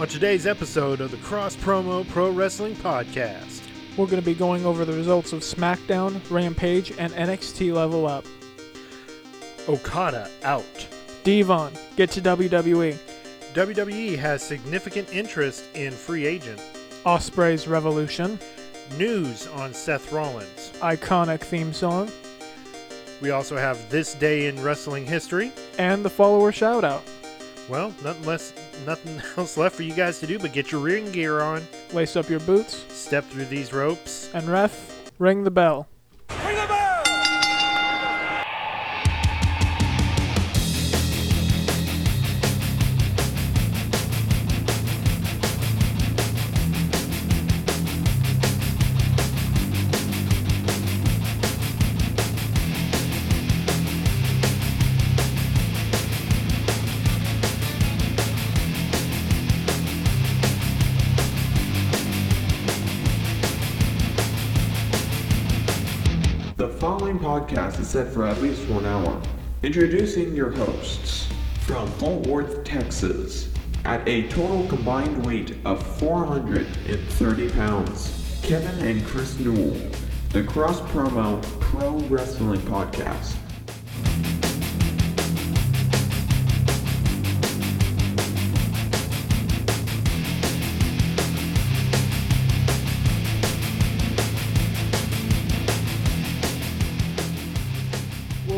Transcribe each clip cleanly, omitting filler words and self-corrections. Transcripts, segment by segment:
On today's episode of the Cross Promo Pro Wrestling Podcast, we're going to be going over the results of SmackDown, Rampage, and NXT Level Up. Okada out. Devon, get to WWE. WWE has significant interest in free agent. Ospreay's Revolution. News on Seth Rollins. Iconic theme song. We also have This Day in Wrestling History. And the follower shout-out. Well, nothing else left for you guys to do but get your ring gear on. Lace up your boots. Step through these ropes. And ref, ring the bell. Ring the bell! Podcast is set for at least 1 hour. Introducing your hosts from Fort Worth, Texas, at a total combined weight of 430 pounds, Kevin and Chris Newell, the Cross Promo Pro Wrestling Podcast.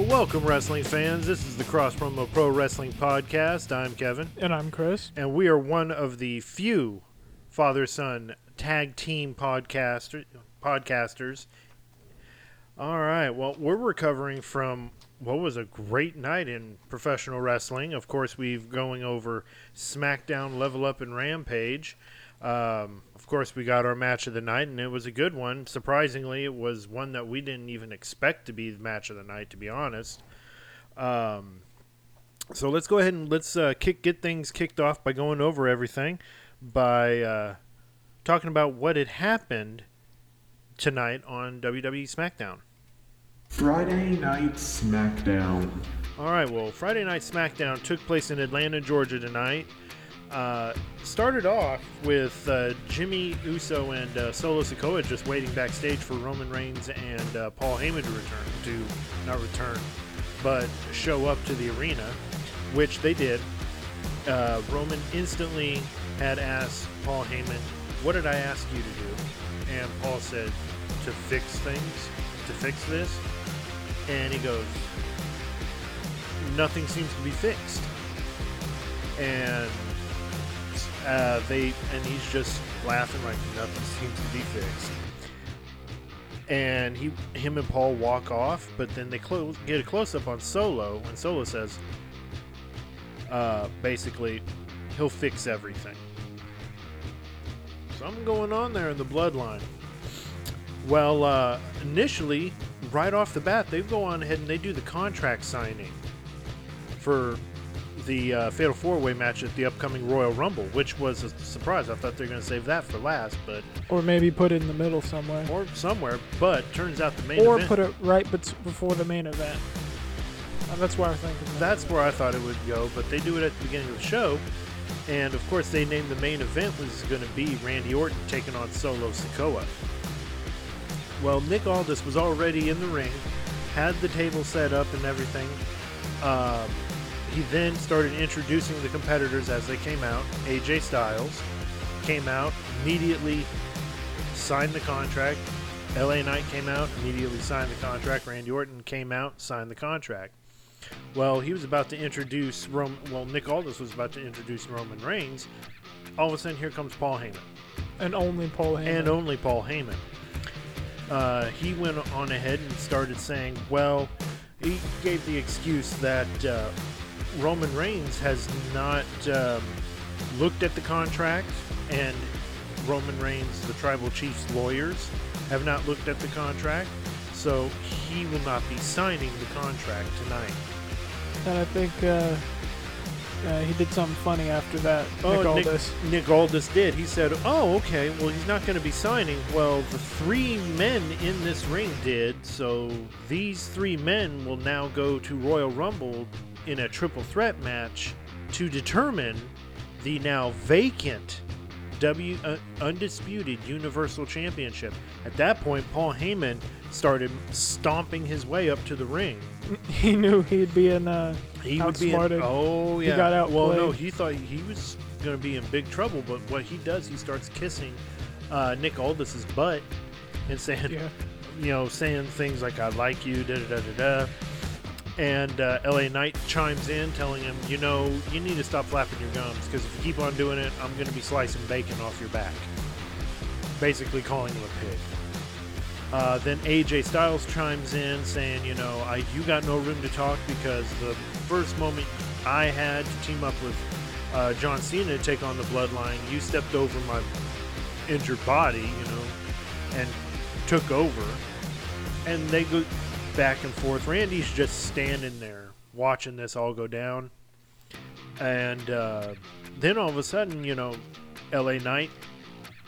Welcome, wrestling fans. This is the Cross Promo Pro Wrestling Podcast. I'm Kevin. And I'm Chris. And we are one of the few father-son tag team podcasters. All right. Well, we're recovering from what was a great night in professional wrestling. Of course, we're going over SmackDown, Level Up, and Rampage. Of course, we got our match of the night, and it was a good one. Surprisingly, it was one that we didn't even expect to be the match of the night, to be honest. So let's go ahead and let's get things kicked off by going over everything, by talking about what had happened tonight on WWE SmackDown. Friday Night SmackDown. All right, well, Friday Night SmackDown took place in Atlanta, Georgia tonight. Started off with Jimmy Uso and Solo Sikoa just waiting backstage for Roman Reigns and Paul Heyman to show up to the arena, which they did. Roman instantly had asked Paul Heyman, "What did I ask you to do?" And Paul said, "To fix things, to fix this." And he goes, "Nothing seems to be fixed." And he's just laughing like nothing seems to be fixed. And him and Paul walk off, but then they get a close up on Solo, and Solo says, basically, he'll fix everything. Something going on there in the bloodline. Well, initially, right off the bat, they go on ahead and they do the contract signing for the Fatal 4-Way match at the upcoming Royal Rumble, which was a surprise. I thought they were going to save that for last, but... Or maybe put it in the middle somewhere. Or somewhere, but turns out the main event... Or put it right before the main event. That's where I think that's where I thought it would go, but they do it at the beginning of the show, and of course they named the main event was going to be Randy Orton taking on Solo Sikoa. Well, Nick Aldis was already in the ring, had the table set up and everything. He then started introducing the competitors as they came out. AJ Styles came out, immediately signed the contract. LA Knight came out, immediately signed the contract. Randy Orton came out, signed the contract. Well, he was about to introduce Nick Aldis was about to introduce Roman Reigns. All of a sudden, here comes Paul Heyman. And only Paul Heyman. He went on ahead and started saying, well, he gave the excuse that... Roman Reigns has not looked at the contract, and Roman Reigns, the tribal chief's lawyers, have not looked at the contract, so he will not be signing the contract tonight. And I think he did something funny after that. Nick Aldis did. He said, oh, okay, well, he's not going to be signing. Well, the three men in this ring did, so these three men will now go to Royal Rumble in a triple threat match to determine the now vacant Undisputed Universal Championship. At that point, Paul Heyman started stomping his way up to the ring. He knew he'd be in outsmarted. Oh, yeah. He got outplayed. Well, no, he thought he was going to be in big trouble, but what he does, he starts kissing Nick Aldis' butt and saying, saying things like, I like you, da-da-da-da-da. And LA Knight chimes in, telling him, you need to stop flapping your gums, because if you keep on doing it, I'm going to be slicing bacon off your back. Basically calling him a pig. Then AJ Styles chimes in, saying, you got no room to talk, because the first moment I had to team up with John Cena to take on the bloodline, you stepped over my injured body, and took over. And they go back and forth. Randy's just standing there watching this all go down, and then all of a sudden, LA Knight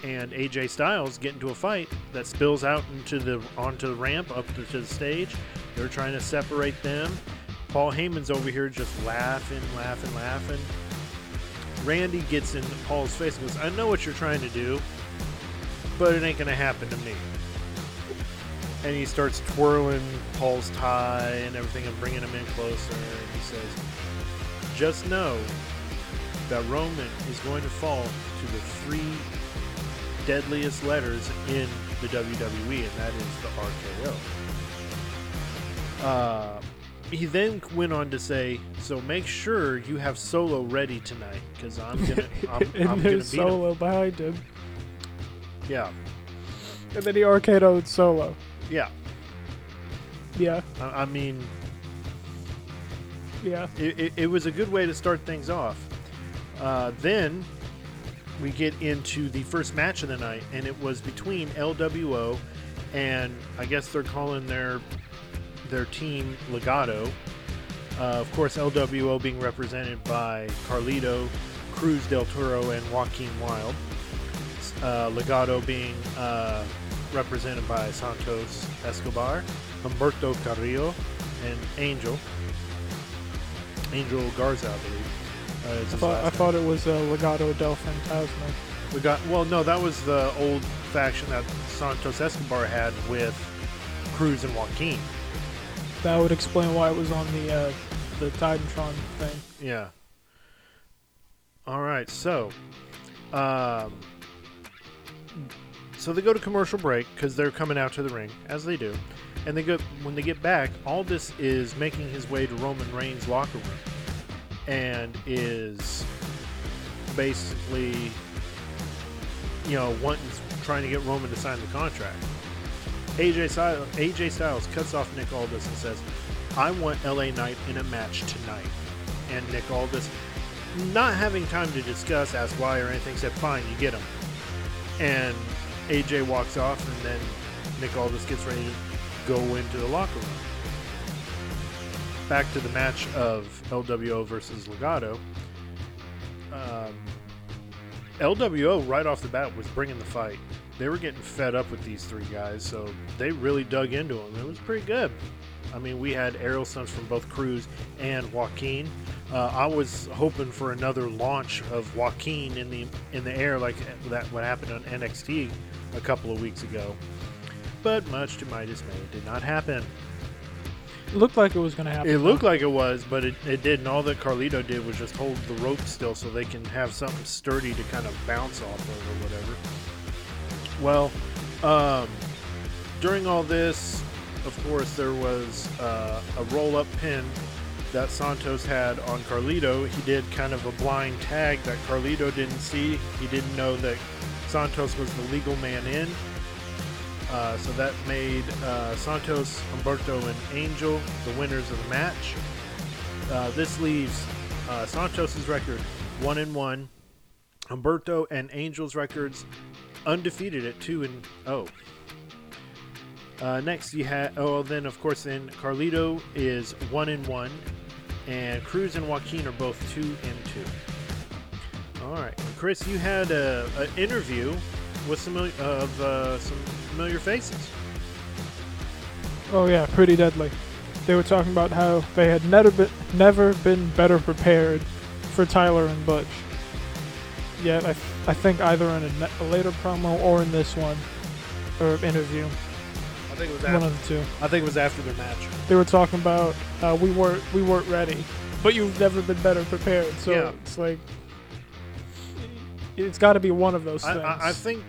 and AJ Styles get into a fight that spills out onto the ramp up to the stage. They're trying to separate them. Paul Heyman's over here just laughing. Randy gets in Paul's face and goes, I know what you're trying to do, but it ain't gonna happen to me. And he starts twirling Paul's tie and everything and bringing him in closer. And he says, just know that Roman is going to fall to the three deadliest letters in the WWE, and that is the RKO. He then went on to say, so make sure you have Solo ready tonight, because I'm gonna beat Solo him. Behind him. Yeah. And then he RKO'd Solo. Yeah. I mean, yeah. It was a good way to start things off. Then we get into the first match of the night, and it was between LWO and I guess they're calling their team Legado. Of course, LWO being represented by Carlito, Cruz Del Toro, and Joaquin Wild. Legado being represented by Santos Escobar, Humberto Carrillo, and Angel Garza, I believe. I thought it was Legado del Fantasma. Well, no, that was the old faction that Santos Escobar had with Cruz and Joaquin. That would explain why it was on the Titantron thing. Yeah. All right, so. So they go to commercial break because they're coming out to the ring, as they do. And when they get back, Aldis is making his way to Roman Reigns' locker room and is basically, trying to get Roman to sign the contract. AJ Styles cuts off Nick Aldis and says, I want LA Knight in a match tonight. And Nick Aldis, not having time to discuss, ask why or anything, said, fine, you get him. And AJ walks off, and then Nick Aldis gets ready to go into the locker room. Back to the match of LWO versus Legado. LWO, right off the bat, was bringing the fight. They were getting fed up with these three guys, so they really dug into them. It was pretty good. I mean, we had aerial stunts from both Cruz and Joaquin. I was hoping for another launch of Joaquin in the air like that what happened on NXT a couple of weeks ago, but much to my dismay, it did not happen. It looked like it was going to happen. It looked like it was, but it didn't. All that Carlito did was just hold the rope still so they can have something sturdy to kind of bounce off of or whatever. Well, during all this, of course, there was a roll-up pin that Santos had on Carlito. He did kind of a blind tag that Carlito didn't see. He didn't know that Santos was the legal man in. So that made Santos, Humberto, and Angel the winners of the match. This leaves Santos' record 1-1. Humberto and Angel's records undefeated at 2-0. Next, you had then of course Carlito is 1-1, and Cruz and Joaquin are both 2-2. All right, Chris, you had an interview with some familiar faces. Oh yeah, Pretty Deadly. They were talking about how they had never been better prepared for Tyler and Butch. yet. I think either in a later promo or in this one, or interview. I think it was after, one of the two. I think it was after their match. They were talking about we weren't ready, but you've never been better prepared. So yeah. It's like it's got to be one of those things. I think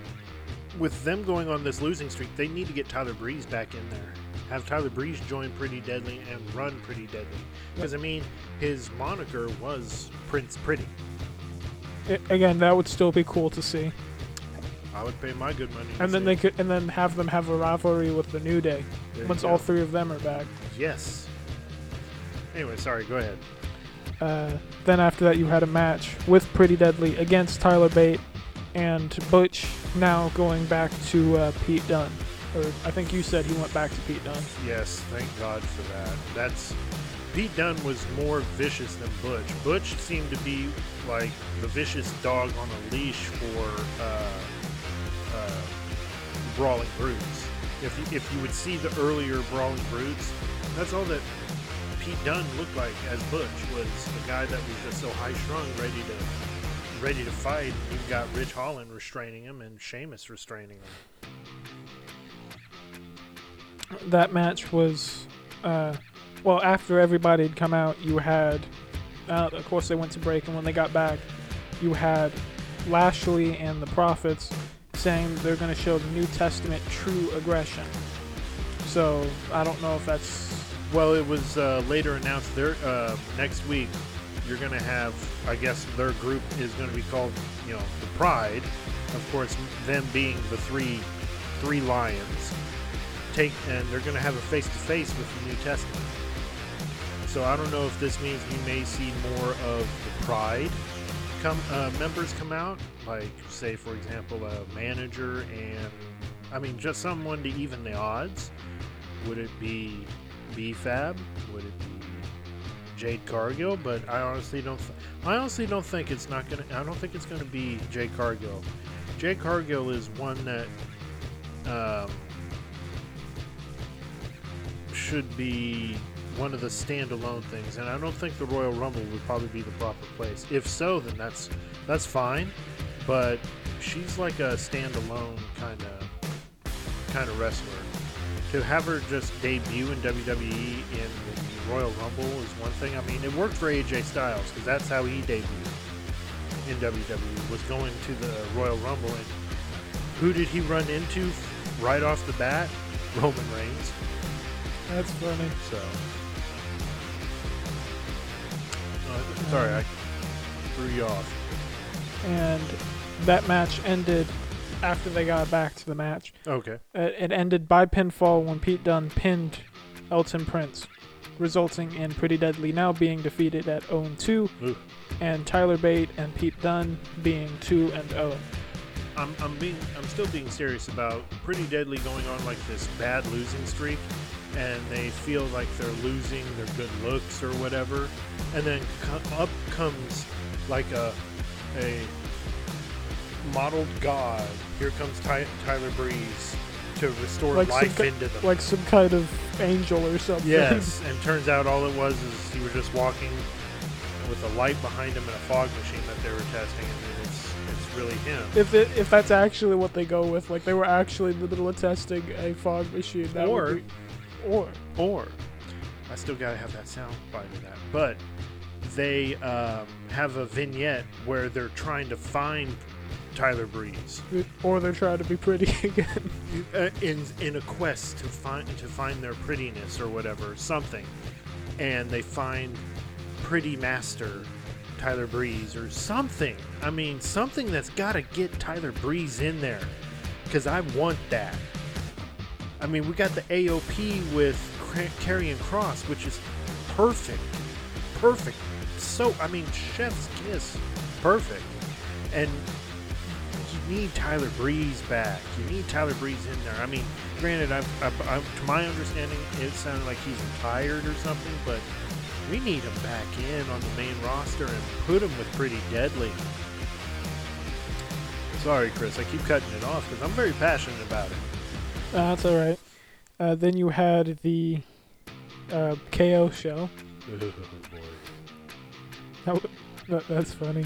with them going on this losing streak, they need to get Tyler Breeze back in there. Have Tyler Breeze join Pretty Deadly and run Pretty Deadly, because I mean his moniker was Prince Pretty. Again, that would still be cool to see. I would pay my good money. And then they could, and then have them have a rivalry with the New Day once all three of them are back. Yes. Anyway, sorry. Go ahead. Then after that, you had a match with Pretty Deadly against Tyler Bate and Butch. Now going back to Pete Dunne. Or I think you said he went back to Pete Dunne. Yes, thank God for that. Pete Dunne was more vicious than Butch. Butch seemed to be like the vicious dog on a leash for Brawling Brutes. If you would see the earlier Brawling Brutes, that's all that Pete Dunne looked like as Butch, was the guy that was just so high-strung, ready to fight. You've got Ridge Holland restraining him and Sheamus restraining him. That match was, well, after everybody had come out, you had, of course they went to break, and when they got back, you had Lashley and the Prophets saying they're going to show the New Testament true aggression. So, I don't know if that's... Well, it was later announced next week you're going to have, I guess their group is going to be called, you know, the Pride. Of course, them being the three lions. And they're going to have a face-to-face with the New Testament. So I don't know if this means we may see more of the Pride members come out, like, say, for example, a manager and, I mean, just someone to even the odds. Would it be B-Fab? Would it be Jade Cargill? But I honestly don't think it's not going to... I don't think it's going to be Jade Cargill. Jade Cargill is one that... should be one of the standalone things, and I don't think the Royal Rumble would probably be the proper place. If so, then that's fine, but she's like a standalone kind of wrestler. To have her just debut in WWE in the Royal Rumble is one thing. I mean, it worked for AJ Styles, because that's how he debuted in WWE, was going to the Royal Rumble, and who did he run into right off the bat? Roman Reigns. That's funny. So, sorry, I threw you off. And that match ended after they got back to the match. Okay. It ended by pinfall when Pete Dunne pinned Elton Prince, resulting in Pretty Deadly now being defeated at 0-2, and Tyler Bate and Pete Dunne being 2-0. I'm still being serious about Pretty Deadly going on like this bad losing streak, and they feel like they're losing their good looks or whatever, and then up comes like a modeled god. Here comes Tyler Breeze to restore like life into them, like some kind of angel or something. Yes, and turns out all it was is he was just walking with a light behind him and a fog machine that they were testing, and it's really him. If that's actually what they go with, like they were actually in the middle of testing a fog machine, that would be... Or, I still gotta have that sound bite of that. But they have a vignette where they're trying to find Tyler Breeze, or they're trying to be pretty again, in a quest to find their prettiness or whatever, something. And they find Pretty Master Tyler Breeze or something. I mean, something that's gotta get Tyler Breeze in there, because I want that. I mean, we got the AOP with Karrion Kross, which is perfect. So, I mean, chef's kiss, perfect. And you need Tyler Breeze back. You need Tyler Breeze in there. I mean, granted, to my understanding, it sounded like he's retired or something, but we need him back in on the main roster and put him with Pretty Deadly. Sorry, Chris, I keep cutting it off because I'm very passionate about it. That's all right. Then you had the KO show. Oh, boy. That's funny.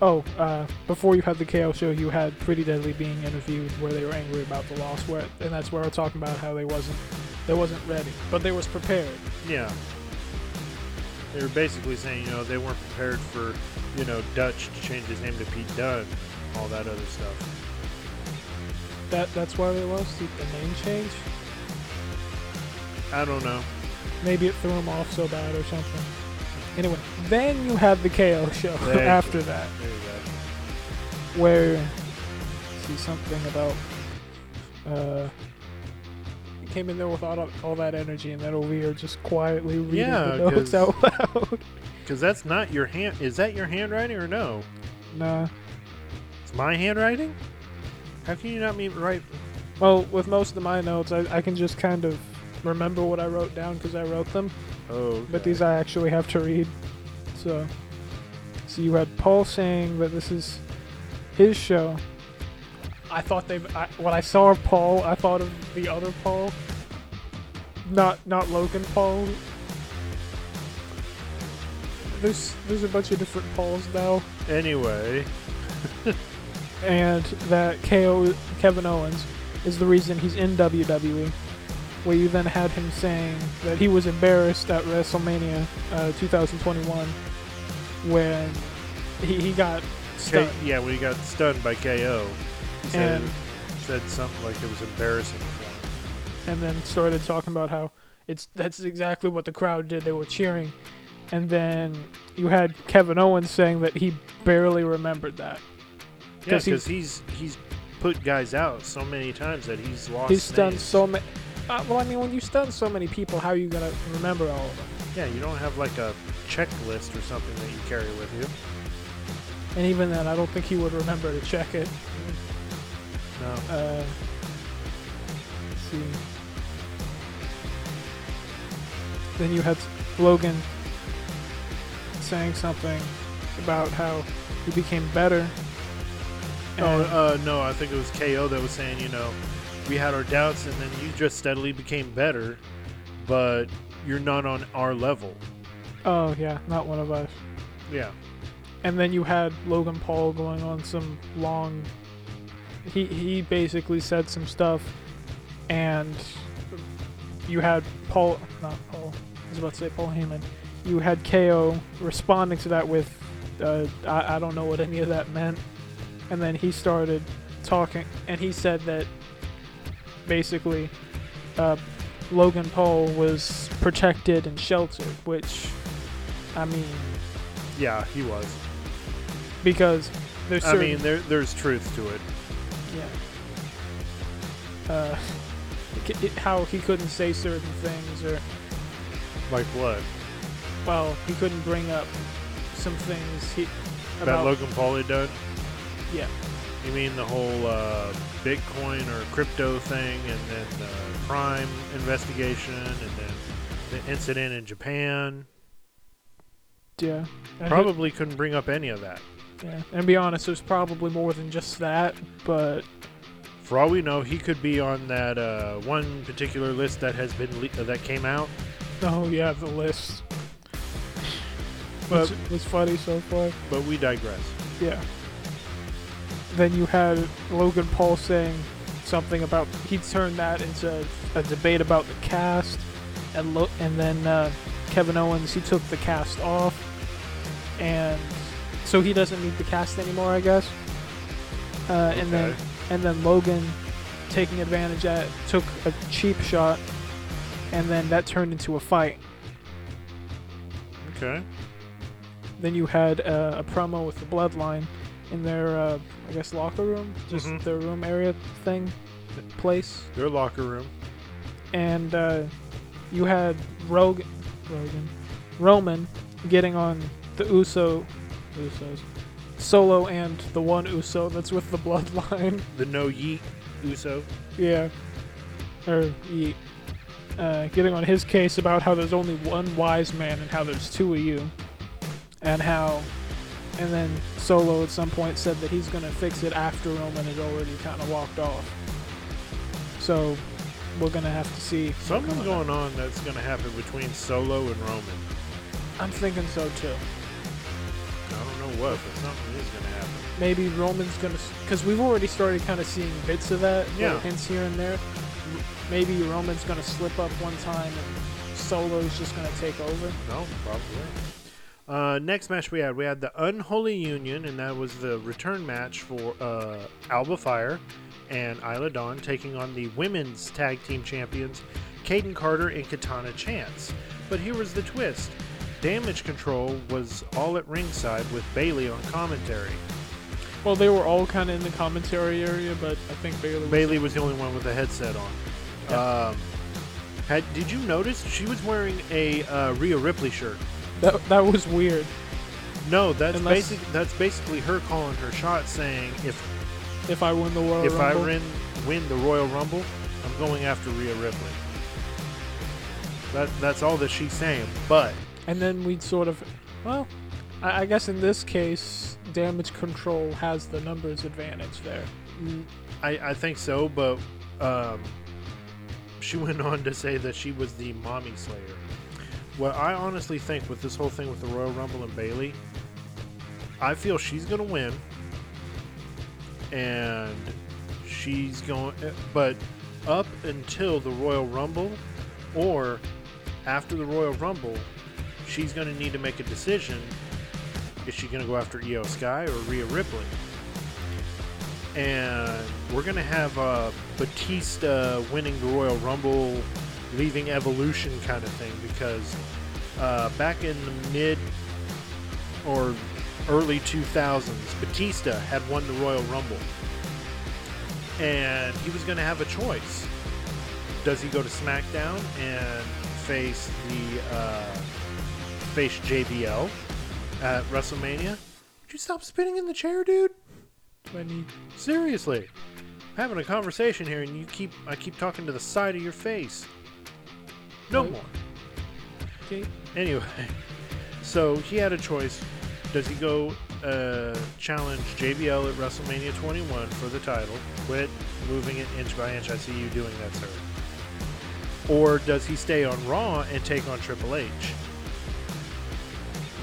before you had the KO show, you had Pretty Deadly being interviewed where they were angry about the loss, and that's where I was talking about how they wasn't ready, but they was prepared. Yeah. They were basically saying, they weren't prepared for, Dutch to change his name to Pete Dunne, all that other stuff. That's why they lost the name change? I don't know. Maybe it threw him off so bad or something. Anyway, then you have the KO show after that. There you go. Where, see something about, he came in there with all that energy, and then over here just quietly reading the notes out loud. Because that's not your hand. Is that your handwriting or no? Nah. It's my handwriting? How can you not write? Well, with most of my notes, I can just kind of remember what I wrote down because I wrote them. Oh, okay. But these I actually have to read. So you had Paul saying that this is his show. I thought when I saw Paul, I thought of the other Paul, not Logan Paul. There's a bunch of different Pauls now. Anyway. And that Kevin Owens is the reason he's in WWE, where you then had him saying that he was embarrassed at WrestleMania 2021 when he got stunned. Yeah, when he got stunned by KO. He said something like it was embarrassing for him. And then started talking about how that's exactly what the crowd did. They were cheering. And then you had Kevin Owens saying that he barely remembered that. Yeah, because he's put guys out so many times that he's lost. He's stunned so many. Well, I mean, when you stun so many people, how are you gonna remember all of them? Yeah, you don't have like a checklist or something that you carry with you. And even then, I don't think he would remember to check it. No. Let's see. Then you had Logan saying something about how he became better. No, I think it was KO that was saying, we had our doubts and then you just steadily became better, but you're not on our level. Oh, yeah, not one of us. Yeah. And then you had Logan Paul going on some long... He basically said some stuff, and you had Paul Heyman. You had KO responding to that with, I don't know what any of that meant. And then he started talking, and he said that basically Logan Paul was protected and sheltered, which, I mean... Yeah, he was. Because there's there's truth to it. Yeah. How he couldn't say certain things, or... Like what? Well, he couldn't bring up some things about Logan Paul had done? Yeah. You mean the whole Bitcoin or crypto thing, and then the crime investigation, and then the incident in Japan? Yeah. Probably couldn't bring up any of that. Yeah. And to be honest, it was probably more than just that, but... For all we know, he could be on that one particular list that has been that came out. Oh, yeah, the list. But it's funny so far. But we digress. Yeah. Then you had Logan Paul saying something about he turned that into a debate about the cast, and then Kevin Owens, he took the cast off, and so he doesn't need the cast anymore, I guess. Okay. And then Logan taking advantage of it, took a cheap shot, and then that turned into a fight. Okay. Then you had a promo with the Bloodline in their, I guess, locker room? Just their room area thing? Place? Their locker room. And you had Roman getting on the Usos. Solo and the one Uso that's with the Bloodline. The no-yeet Uso. Yeah. Or yeet. Getting on his case about how there's only one wise man and how there's two of you. And how... And then Solo at some point said that he's going to fix it after Roman had already kind of walked off. So we're going to have to see. Something's going on that's going to happen between Solo and Roman. I'm thinking so too. I don't know what, but something is going to happen. Maybe Roman's going to, because we've already started kind of seeing bits of that, yeah, hints here and there. Maybe Roman's going to slip up one time and Solo's just going to take over. No, probably. Next match we had the Unholy Union, and that was the return match for Alba Fire and Isla Dawn taking on the women's tag team champions Kaden Carter and Katana Chance. But here was the twist. Damage Control was all at ringside with Bayley on commentary. Well, they were all kind of in the commentary area, but I think Bayley was the only one with a headset on. Yeah. Did you notice she was wearing a Rhea Ripley shirt? That was weird. No, that's basically her calling her shot, saying if I win the Royal Rumble, if I win the Royal Rumble, I'm going after Rhea Ripley. That's all that she's saying. But and then we'd sort of, well, I guess in this case, Damage Control has the numbers advantage there. I think so, but she went on to say that she was the mommy slayer. What I honestly think with this whole thing with the Royal Rumble and Bayley, I feel she's going to win, and she's going, but up until the Royal Rumble or after the Royal Rumble, she's going to need to make a decision. Is she going to go after Io Sky or Rhea Ripley? And we're going to have Batista winning the Royal Rumble, leaving Evolution kind of thing, because back in the mid or early 2000s, Batista had won the Royal Rumble, and he was going to have a choice. Does he go to SmackDown and face JBL at WrestleMania? Would you stop spinning in the chair, dude? Seriously, I'm having a conversation here, and I keep talking to the side of your face. No more. Okay. Anyway, so he had a choice. Does he go challenge JBL at WrestleMania 21 for the title? Quit moving it inch by inch. I see you doing that, sir. Or does he stay on Raw and take on Triple H?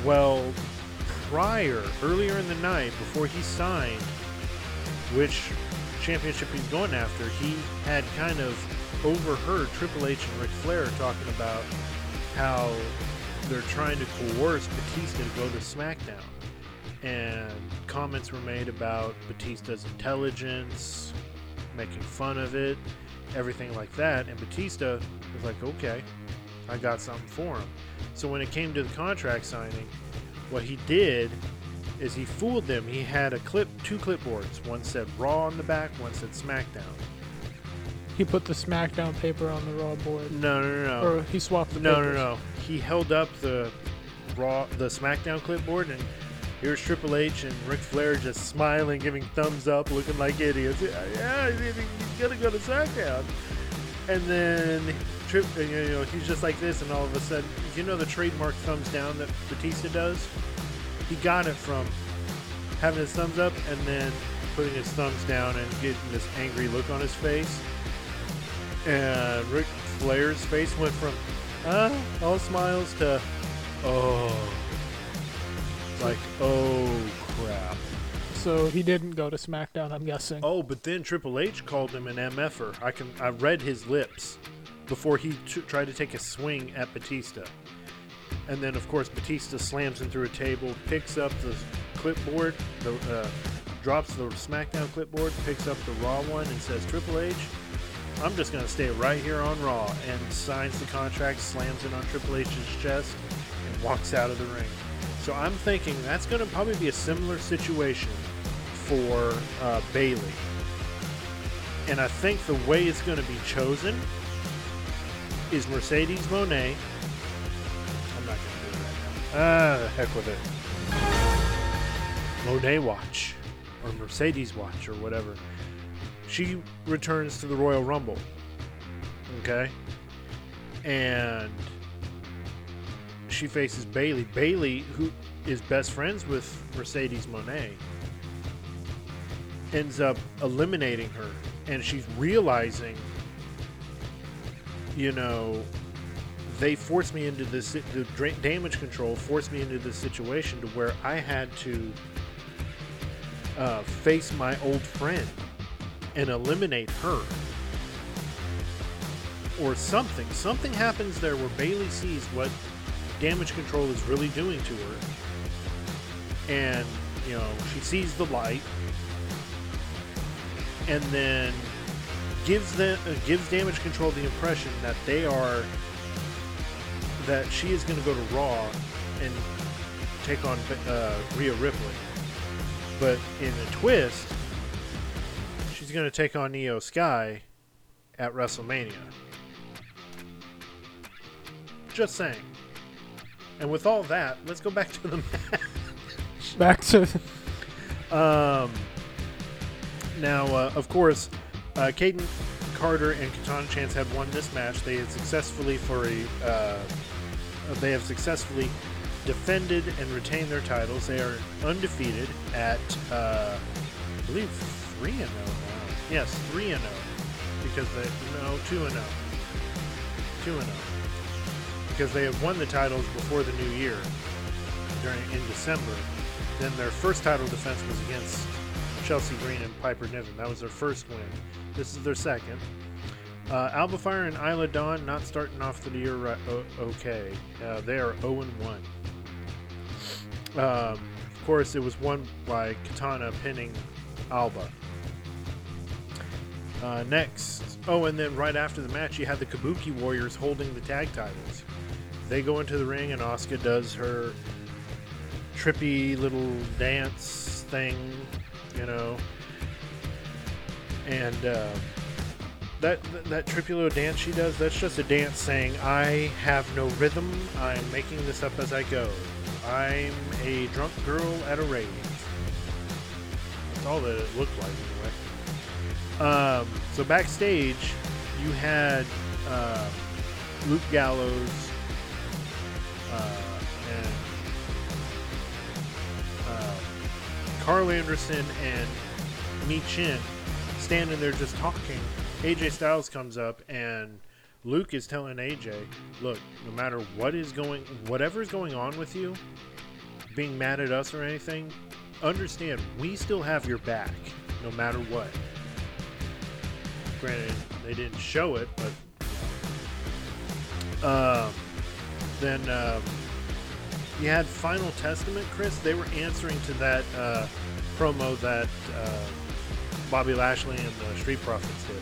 Well, earlier in the night, before he signed which championship he's going after, he had kind of overheard Triple H and Ric Flair talking about how they're trying to coerce Batista to go to SmackDown, and comments were made about Batista's intelligence, making fun of it, everything like that, and Batista was like, okay, I got something for him. So when it came to the contract signing, what he did is he fooled them. He had two clipboards. One said Raw on the back, one said SmackDown. He put the SmackDown paper on the Raw board. No. Or he swapped the papers. No. He held up the SmackDown clipboard, and here's Triple H and Ric Flair just smiling, giving thumbs up, looking like idiots. Yeah, he's gonna go to SmackDown. And then he's just like this, and all of a sudden, the trademark thumbs down that Batista does? He got it from having his thumbs up and then putting his thumbs down and getting this angry look on his face. And Ric Flair's face went from all smiles to oh crap. So he didn't go to SmackDown, I'm guessing. Oh, but then Triple H called him an MF-er. I read his lips before he tried to take a swing at Batista. And then, of course, Batista slams him through a table, picks up the clipboard, drops the SmackDown clipboard, picks up the Raw one, and says, Triple H, I'm just going to stay right here on Raw, and signs the contract, slams it on Triple H's chest, and walks out of the ring. So I'm thinking that's going to probably be a similar situation for Bayley. And I think the way it's going to be chosen is Mercedes Moné. I'm not going to do it right now. The heck with it. Moné watch, or Mercedes watch, or whatever. She returns to the Royal Rumble. Okay? And she faces Bayley. Bayley, who is best friends with Mercedes Moné, ends up eliminating her. And she's realizing, they forced me into this, the Damage Control forced me into this situation to where I had to face my old friend and eliminate her. Or something. Something happens there where Bayley sees what Damage Control is really doing to her. And, you know, she sees the light. And then gives Damage Control the impression that they are, that she is going to go to Raw and take on Rhea Ripley. But in a twist, she's going to take on Io Sky at WrestleMania. Just saying. And with all that, let's go back to the match. Back to... now, of course, Caden Carter and Katana Chance had won this match. They had successfully successfully defended and retained their titles. They are undefeated at, I believe, 3-0 now. Yes, 3-0. Because they... No, 2-0. 2-0. Because they have won the titles before the new year in December. Then their first title defense was against Chelsea Green and Piper Niven. That was their first win. This is their second. Alba Fire and Isla Dawn not starting off the year right, okay. They are 0-1. Of course, it was won by Katana pinning Alba. Next. Oh, and then right after the match, you had the Kabuki Warriors holding the tag titles. They go into the ring and Asuka does her trippy little dance thing, you know. And that trippy little dance she does, that's just a dance saying, I have no rhythm, I'm making this up as I go. I'm a drunk girl at a rave. That's all that it looked like anyway. So backstage, you had Luke Gallows and Carl Anderson and Mi Chin standing there just talking. AJ Styles comes up and Luke is telling AJ, look, no matter whatever's going on with you, being mad at us or anything, understand, we still have your back, no matter what. Granted, they didn't show it, but then you had Final Testament, Chris. They were answering to that promo that Bobby Lashley and the Street Profits did.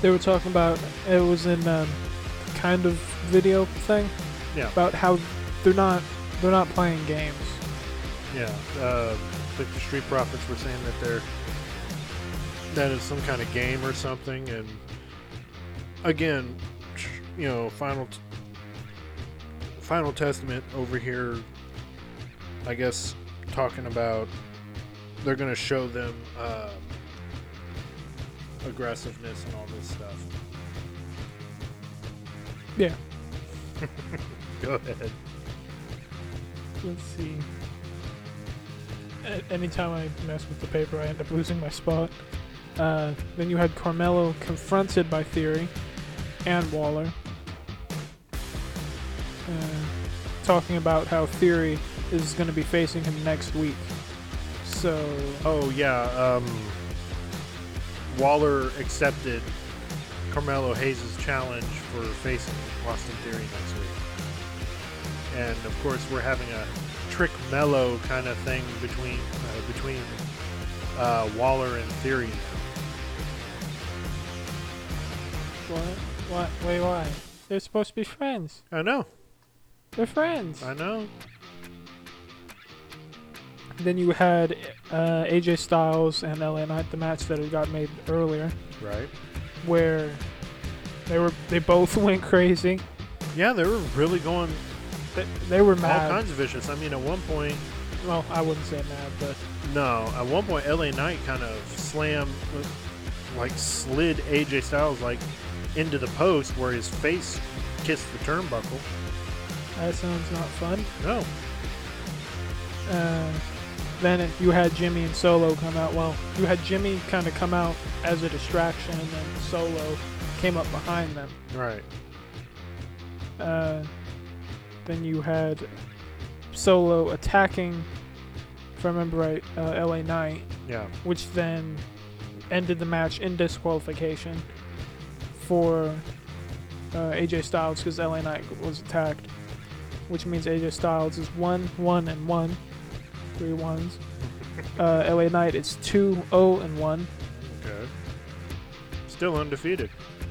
They were talking about, it was in kind of video thing, yeah, about how they're not playing games. Yeah, like the Street Profits were saying that that is some kind of game or something, and again, you know, Final Testament over here, I guess, talking about they're going to show them aggressiveness and all this stuff. Yeah. Go ahead. Let's see. Anytime I mess with the paper, I end up losing my spot. Then you had Carmelo confronted by Theory and Waller, talking about how Theory is going to be facing him next week. So, oh yeah, Waller accepted Carmelo Hayes' challenge for facing Austin Theory next week, and of course we're having a Trick Mello kind of thing between Waller and Theory now. What? Wait, why? They're supposed to be friends. I know. They're friends. I know. Then you had AJ Styles and LA Knight, the match that had got made earlier. Right. Where they both went crazy. Yeah, they were really going. They were mad. All kinds of vicious. I mean, at one point. Well, I wouldn't say mad, but. No, at one point, LA Knight kind of slid AJ Styles into the post where his face kissed the turnbuckle. That sounds not fun. No. Then you had Jimmy and Solo come out. Well, you had Jimmy kind of come out as a distraction, and then Solo came up behind them. Right. Then you had Solo attacking, if I remember right, LA Knight. Yeah. Which then ended the match in disqualification for AJ Styles because LA Knight was attacked, which means AJ Styles is 1-1-1, three ones. LA Knight is 2-0-1. Okay. Still undefeated,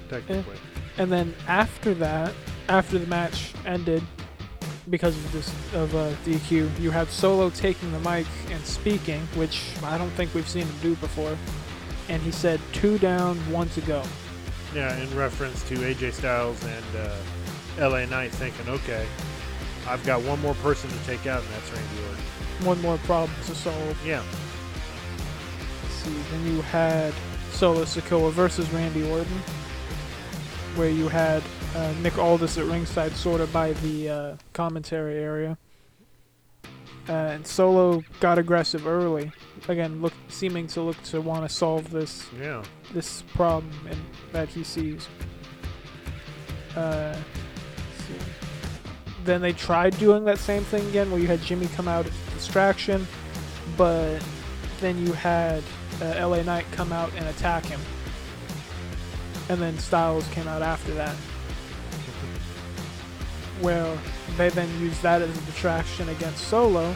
technically. And then after that, after the match ended, because of this DQ, you had Solo taking the mic and speaking, which I don't think we've seen him do before. And he said, 2 down, 1 to go. Yeah, in reference to AJ Styles and LA Knight thinking, okay, I've got one more person to take out, and that's Randy Orton. One more problem to solve. Yeah. Let's see, then you had Solo Sikoa versus Randy Orton, where you had Nick Aldis at ringside, sort of by the commentary area. And Solo got aggressive early, again, seeming to look to want to solve this this problem and, that he sees. Let's see. Then they tried doing that same thing again, where you had Jimmy come out as a distraction, but then you had LA Knight come out and attack him. And then Styles came out after that, where they then used that as a distraction against Solo,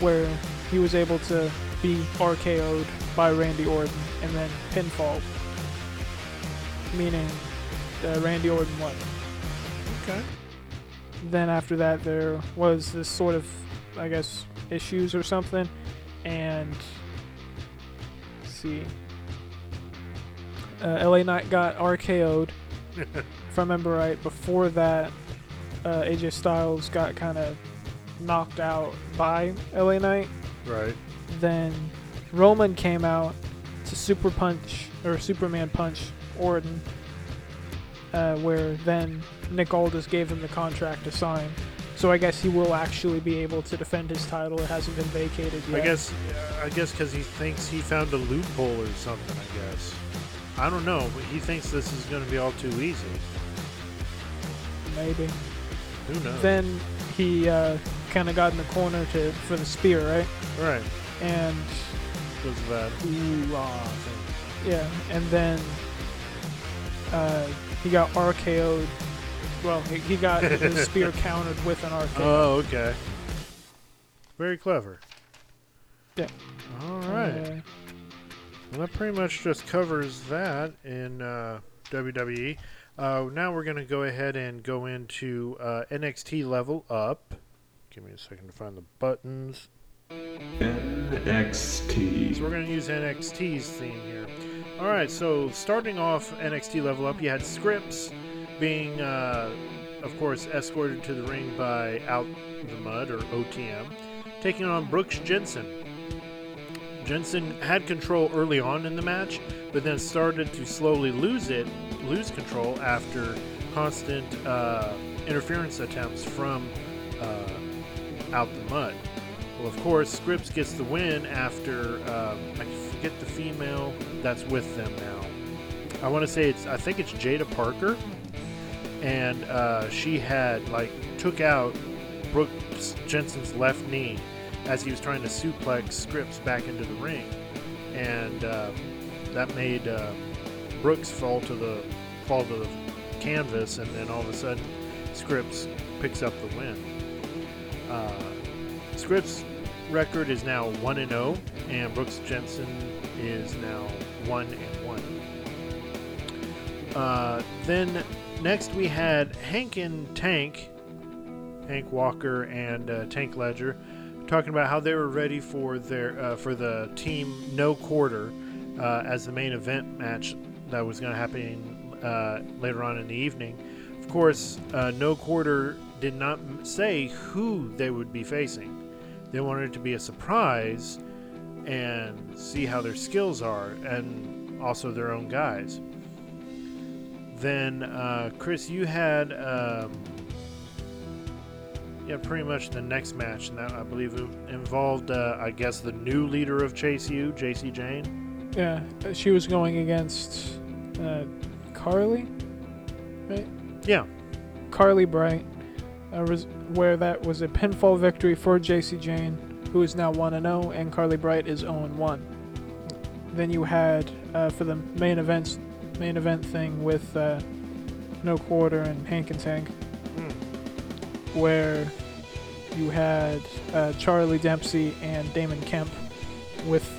where he was able to be RKO'd by Randy Orton and then pinfall, meaning Randy Orton won. Okay. Then after that, there was this sort of, I guess, issues or something, and let's see, LA Knight got RKO'd, if I remember right. Before that, AJ Styles got kind of knocked out by LA Knight. Right. Then Roman came out to Superman punch Orton, where then Nick Aldis gave him the contract to sign, so I guess he will actually be able to defend his title. It hasn't been vacated yet. I guess because he thinks he found a loophole or something. I guess, I don't know, but he thinks this is going to be all too easy. Maybe. Who knows? Then he kind of got in the corner for the spear, right? Right. And was that thing? Yeah, and then. He got RKO'd. Well, he got his spear countered with an RKO. Oh, okay. Very clever. Yeah. All right. Well, that pretty much just covers that in WWE. Now we're going to go ahead and go into NXT Level Up. Give me a second to find the buttons. NXT. So we're going to use NXT's theme here. All right, so starting off NXT Level Up, you had Scripps being, of course, escorted to the ring by Out the Mud, or OTM, taking on Brooks Jensen. Jensen had control early on in the match, but then started to slowly lose control after constant interference attempts from Out the Mud. Well, of course, Scripps gets the win after, I forget the female that's with them now. I want to say I think it's Jada Parker. And she had, took out Brooks Jensen's left knee as he was trying to suplex Scripps back into the ring. And that made Brooks fall to the canvas, and then all of a sudden, Scripps picks up the win. Scripps' record is now 1-0, and Brooks Jensen is now 1-1. Then next we had Hank and Tank, Hank Walker and Tank Ledger, talking about how they were ready for their for the team No Quarter as the main event match that was going to happen later on in the evening. Of course, No Quarter did not say who they would be facing. They wanted it to be a surprise and see how their skills are, and also their own guys. Then, Chris, you had pretty much the next match, and that, I believe, involved, I guess, the new leader of Chase U, JC Jane. Yeah, she was going against Carly, right? Yeah. Carly Bright, where that was a pinfall victory for JC Jane, who is now 1-0, and Carly Bright is 0-1. Then you had, for the main event thing with No Quarter and Hank and Tank, where you had Charlie Dempsey and Damon Kemp with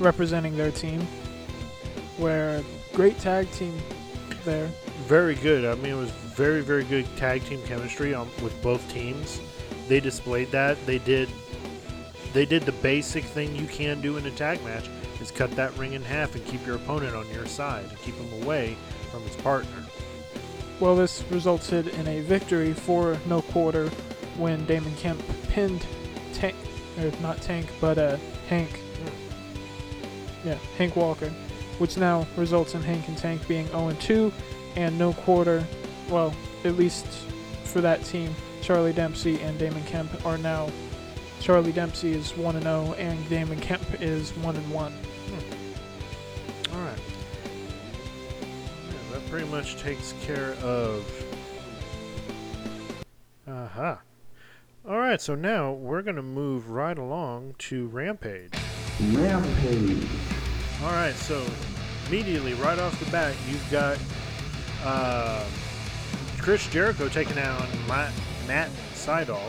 representing their team, where great tag team there. Very good. I mean, it was very, very good tag team chemistry with both teams. They displayed that. They did the basic thing you can do in a tag match, is cut that ring in half and keep your opponent on your side and keep him away from his partner. Well, this resulted in a victory for No Quarter when Damon Kemp pinned Hank. Yeah, Hank Walker, which now results in Hank and Tank being 0-2, and No Quarter, well, at least for that team, Charlie Dempsey and Damon Kemp are now, Charlie Dempsey is 1-0, and Damon Kemp is 1-1. All right. Yeah, that pretty much takes care of... Aha. All right, so now we're going to move right along to Rampage. All right, so immediately right off the bat, you've got Chris Jericho taking out Matt Sydal,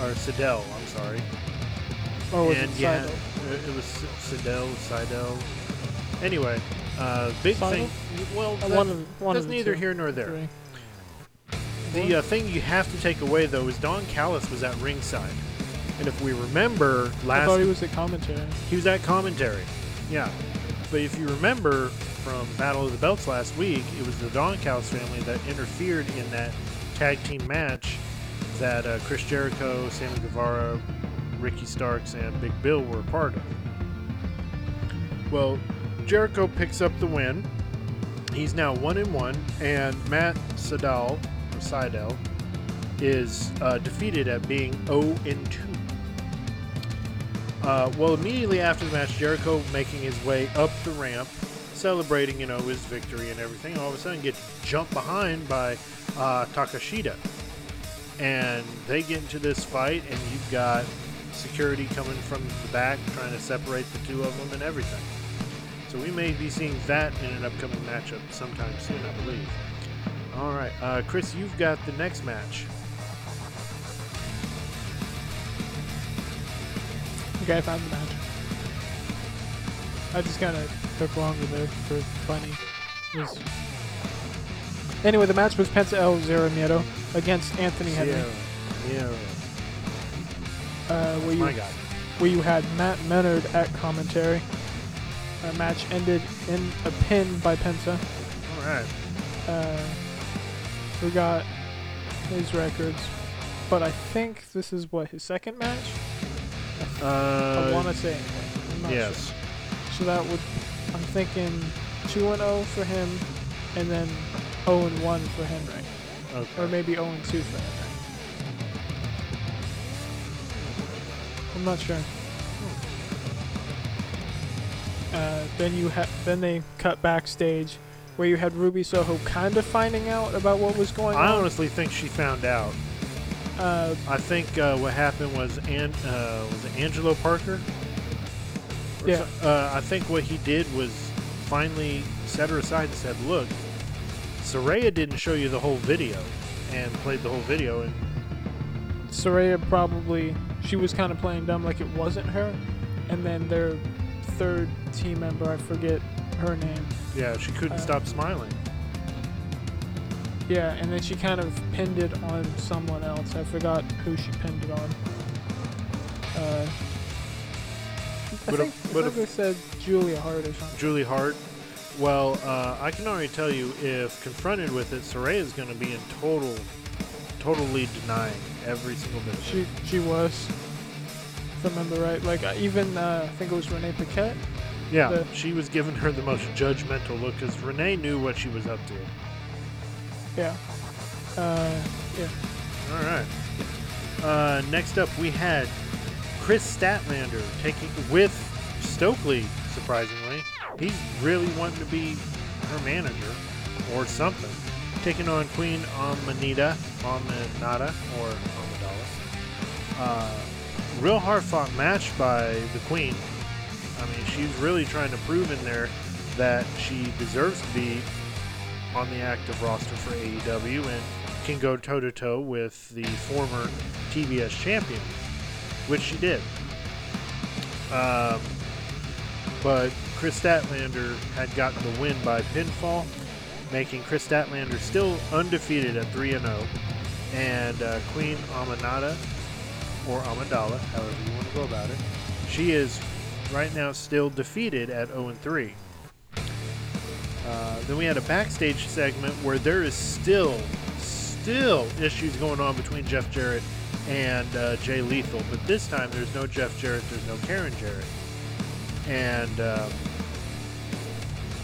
or Sydal, I'm sorry. Oh, was it Sydal? Yeah, it was Sydal. Anyway, big Sydal? Thing. Well, that's neither here nor there. Three. The thing you have to take away, though, is Don Callis was at ringside. And if we remember last... I thought he was at commentary. He was at commentary, yeah. But if you remember from Battle of the Belts last week, it was the Don Callis family that interfered in that tag team match that Chris Jericho, Sammy Guevara, Ricky Starks, and Big Bill were a part of. Well, Jericho picks up the win. He's now 1-1, and Matt Sydal... Sydal is defeated at being 0-2. Well, immediately after the match, Jericho making his way up the ramp, celebrating, his victory and everything. All of a sudden, gets jumped behind by Takashita, and they get into this fight. And you've got security coming from the back, trying to separate the two of them and everything. So we may be seeing that in an upcoming matchup sometime soon, I believe. All right, Chris, you've got the next match. Okay, I found the match. I just kind of took longer there for funny. Anyway, the match was Penta El Zero Miedo against Anthony Henry. Yeah. Where you had Matt Menard at commentary. Our match ended in a pin by Penta. All right. Forgot his records, but I think this is his second match. I want to say anyway. Yes. Sure. So that would, I'm thinking 2-0 for him, and then 0-1 for Henry, okay. Or maybe 0-2 for Henry. I'm not sure. Then they cut backstage, where you had Ruby Soho kind of finding out about what was going on. I honestly think she found out. I think what happened was was it Angelo Parker? Yeah. I think what he did was finally set her aside and said, look, Saraya didn't show you the whole video and played the whole video. And Saraya probably, she was kind of playing dumb like it wasn't her. And then their third team member, I forget her name. Yeah, she couldn't stop smiling. Yeah, and then she kind of pinned it on someone else. I forgot who she pinned it on. I think they said Julia Hart or something. Julia Hart. Well, I can already tell you, if confronted with it, Saraya's going to be in totally denying every single bit of it. She was, if I remember right. Like, even, I think it was Renee Paquette. Yeah, she was giving her the most judgmental look because Renee knew what she was up to. Yeah. Yeah. All right. Next up, we had Chris Statlander taking with Stokely, surprisingly. He's really wanting to be her manager or something. taking on Queen Amanita or Amidala. Real hard-fought match by the Queen. I mean, she's really trying to prove in there that she deserves to be on the active roster for AEW and can go toe-to-toe with the former TBS champion, which she did. But Chris Statlander had gotten the win by pinfall, making Chris Statlander still undefeated at 3-0. And Queen Amanita, or Amidala, however you want to go about it, she is right now still defeated at 0-3. Then we had a backstage segment where there is still issues going on between Jeff Jarrett and Jay Lethal. But this time there's no Jeff Jarrett, there's no Karen Jarrett. And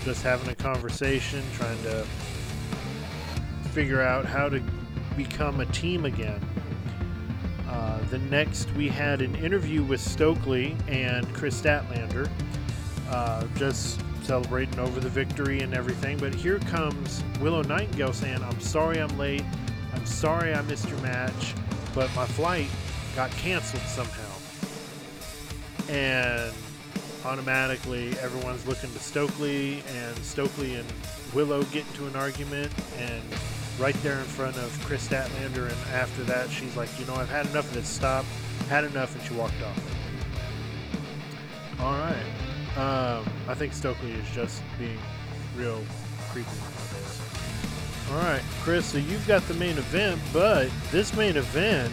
just having a conversation, trying to figure out how to become a team again. The next, we had an interview with Stokely and Chris Statlander, just celebrating over the victory and everything. But here comes Willow Nightingale saying, "I'm sorry I'm late. I'm sorry I missed your match, but my flight got canceled somehow." And automatically, everyone's looking to Stokely, and Stokely and Willow get into an argument, and right there in front of Chris Statlander. And after that, she's like, "You know, I've had enough of this. Stop. Had enough," and she walked off. All right. I think Stokely is just being real creepy nowadays. All right, Chris, so you've got the main event, but this main event...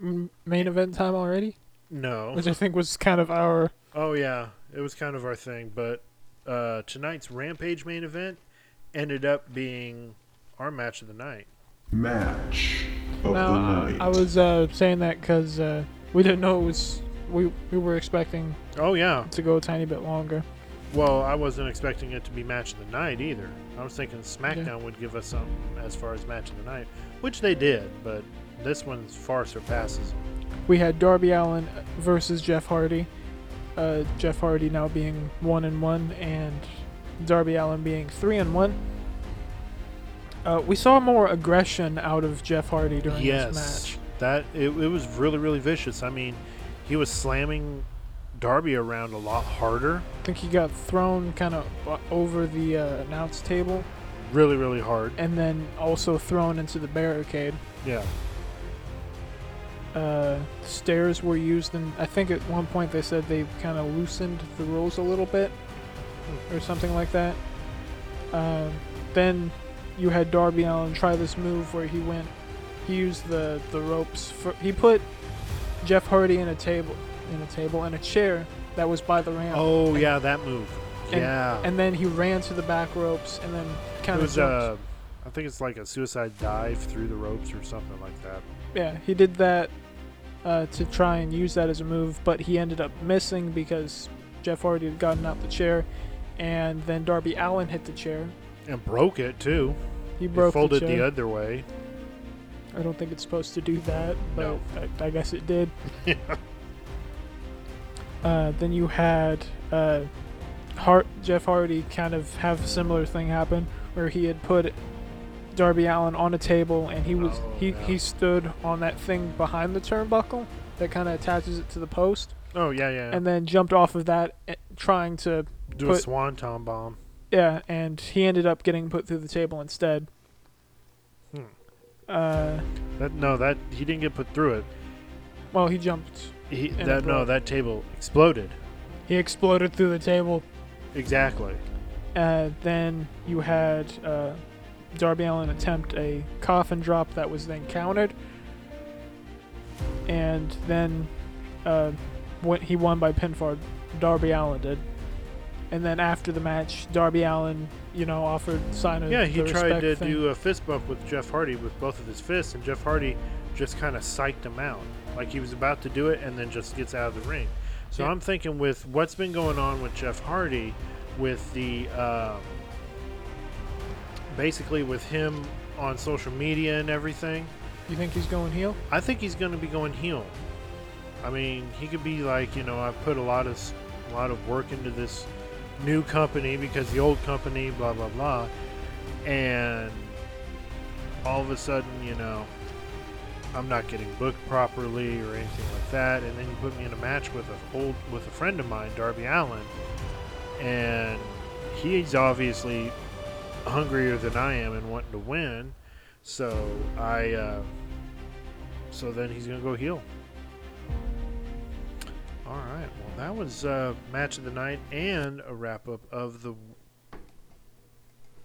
Main event time already? No. Which I think was kind of our... Oh, yeah. It was kind of our thing, but tonight's Rampage main event ended up being our match of the night. Match of the night. I was saying that because we didn't know it was... We were expecting to go a tiny bit longer. Well, I wasn't expecting it to be match of the night either. I was thinking SmackDown would give us something as far as match of the night, which they did, but this one far surpasses. We had Darby Allin versus Jeff Hardy. Jeff Hardy now being 1-1 and Darby Allin being 3-1. We saw more aggression out of Jeff Hardy during this match. It was really, really vicious. I mean, he was slamming Darby around a lot harder. I think he got thrown kind of over the announce table. Really, really hard. And then also thrown into the barricade. Yeah. Stairs were used, and I think at one point they said they kind of loosened the rules a little bit or something like that. Then you had Darby Allin try this move where he used the ropes. He put Jeff Hardy in a chair that was by the ramp. Oh, yeah, that move. Yeah. And then he ran to the back ropes and then kind of... It was, I think it's like a suicide dive through the ropes or something like that. Yeah, he did that to try and use that as a move, but he ended up missing because Jeff Hardy had gotten out the chair, and then Darby Allin hit the chair. And broke it, too. He folded the chair the other way. I don't think it's supposed to do that, but no. I guess it did. Then you had Jeff Hardy kind of have a similar thing happen where he had put Darby Allin on a table, and he stood on that thing behind the turnbuckle that kind of attaches it to the post. Oh, yeah. And then jumped off of that trying to do a swanton bomb. Yeah, and he ended up getting put through the table instead. He didn't get put through it. Well, he jumped. That table exploded. He exploded through the table. Exactly. Then you had Darby Allin attempt a coffin drop that was then countered, and then he won by pinfall. Darby Allin did. And then after the match, Darby Allin, offered sign of respect. Yeah, he tried to do a fist bump with Jeff Hardy with both of his fists, and Jeff Hardy just kind of psyched him out. Like he was about to do it and then just gets out of the ring. So yeah. I'm thinking with what's been going on with Jeff Hardy, with the basically with him on social media and everything. You think he's going heel? I think he's going to be going heel. I mean, he could be like, I put a lot of work into this new company because the old company, blah, blah, blah. and all of a sudden, you know, I'm not getting booked properly or anything like that. And then you put me in a match with a friend of mine, Darby Allin, and he's obviously hungrier than I am and wanting to win. So then he's gonna go heel. All right. Well, that was match of the night and a wrap up of the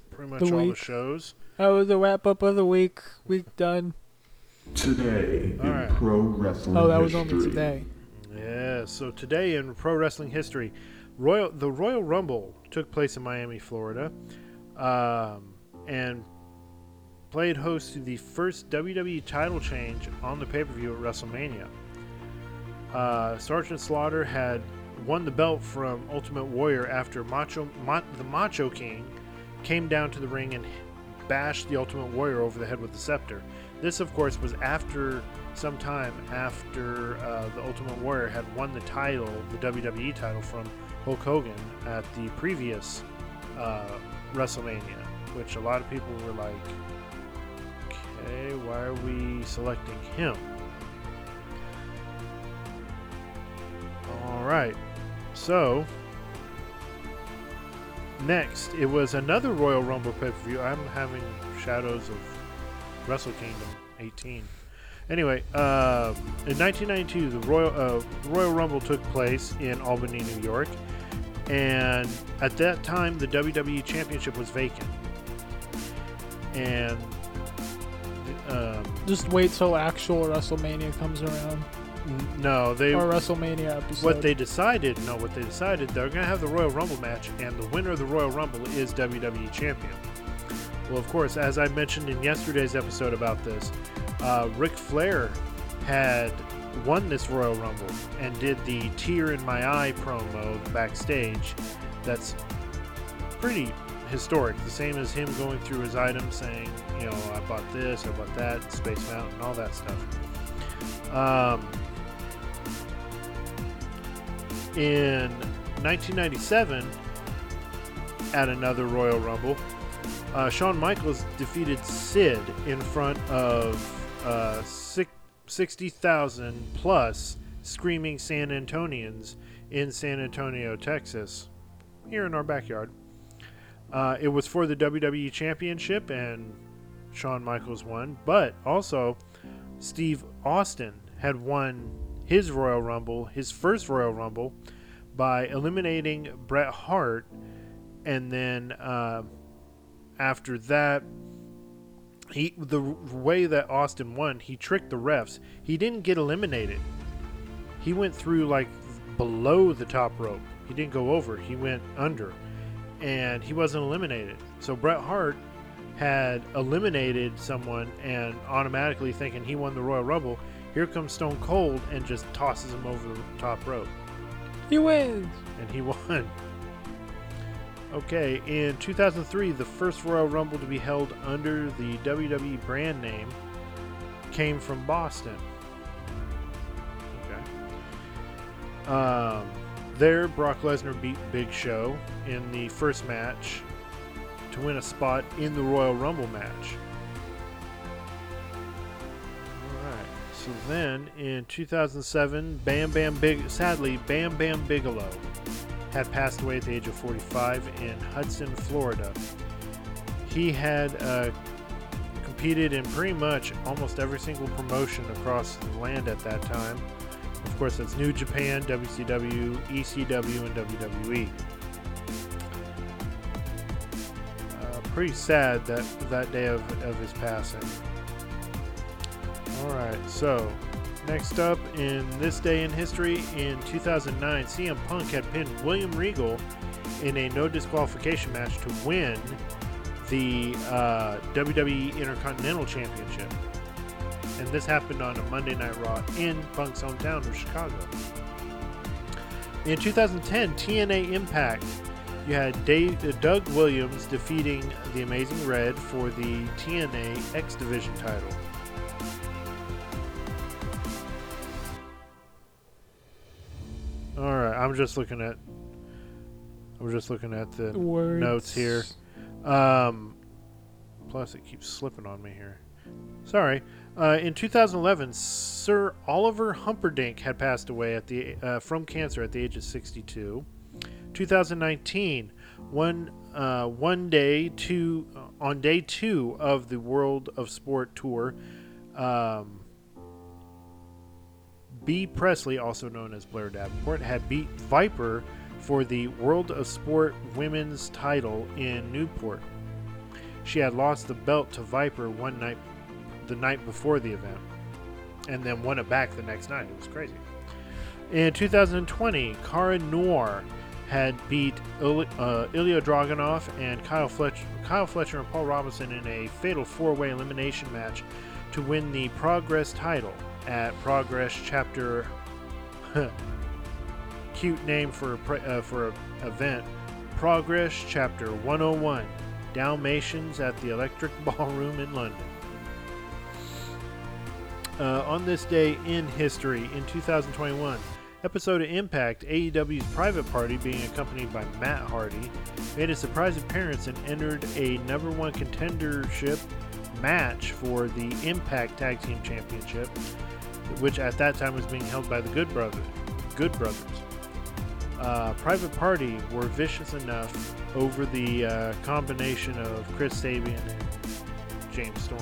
pretty much the all week. The shows. That was the wrap up of the week. Week done. Today all in right. Pro Wrestling. Oh, that was only today. Yeah. So today in Pro Wrestling history, the Royal Rumble took place in Miami, Florida, and played host to the first WWE title change on the pay-per-view at WrestleMania. Sergeant Slaughter had won the belt from Ultimate Warrior after the Macho King came down to the ring and bashed the Ultimate Warrior over the head with the scepter. This, of course, was sometime after the Ultimate Warrior had won the title, the WWE title, from Hulk Hogan at the previous WrestleMania, which a lot of people were like, okay, why are we selecting him? All right, so next, it was another Royal Rumble pay-per-view. I'm having shadows of Wrestle Kingdom 18. Anyway, in 1992, the Royal Rumble took place in Albany, New York, and at that time, the WWE Championship was vacant. And just wait till actual WrestleMania comes around. No, they or WrestleMania episode. What they decided, they're gonna have the Royal Rumble match, and the winner of the Royal Rumble is WWE Champion. Well, of course, as I mentioned in yesterday's episode about this, Ric Flair had won this Royal Rumble and did the tear in my eye promo backstage. That's pretty historic. The same as him going through his items saying, you know, I bought this, I bought that, Space Mountain, all that stuff. In 1997, at another Royal Rumble, Shawn Michaels defeated Sid in front of 60,000 plus screaming San Antonians in San Antonio, Texas, here in our backyard. It was for the WWE Championship, and Shawn Michaels won, but also Steve Austin had won his Royal Rumble, his first Royal Rumble, by eliminating Bret Hart, and then after that, the way that Austin won, he tricked the refs. He didn't get eliminated. He went through like below the top rope. He didn't go over. He went under, and he wasn't eliminated. So Bret Hart had eliminated someone, and automatically thinking he won the Royal Rumble, here comes Stone Cold and just tosses him over the top rope. He wins. And he won. Okay, in 2003, the first Royal Rumble to be held under the WWE brand name came from Boston. Okay. There, Brock Lesnar beat Big Show in the first match to win a spot in the Royal Rumble match. All right. So then, in 2007, Bam Bam Bigelow had passed away at the age of 45 in Hudson, Florida. He had competed in pretty much almost every single promotion across the land at that time. Of course, that's New Japan, WCW, ECW, and WWE. Pretty sad that day of his passing. All right, so next up, in this day in history, in 2009, CM Punk had pinned William Regal in a no disqualification match to win the WWE Intercontinental Championship. And this happened on a Monday Night Raw in Punk's hometown of Chicago. In 2010, TNA Impact, you had Doug Williams defeating the Amazing Red for the TNA X Division title. All right, I'm just looking at the words. Notes here. Plus, it keeps slipping on me here. Sorry. In 2011, Sir Oliver Humperdinck had passed away at the from cancer at the age of 62. 2019, on day two of the World of Sport Tour, B. Presley, also known as Blair Davenport, had beat Viper for the World of Sport Women's title in Newport. She had lost the belt to Viper one night, the night before the event, and then won it back the next night. It was crazy. In 2020, Cara Noor had beat Ilya Dragunov and Kyle Fletcher and Paul Robinson in a fatal four-way elimination match to win the Progress title at Progress Chapter. Cute name for an event. Progress Chapter 101, Dalmatians at the Electric Ballroom in London. On this day in history, in 2021, episode of Impact, AEW's Private Party, being accompanied by Matt Hardy, made a surprise appearance and entered a number one contendership match for the Impact Tag Team Championship, which at that time was being held by the Good Brothers. Private Party were vicious enough over the combination of Chris Sabin and James Storm.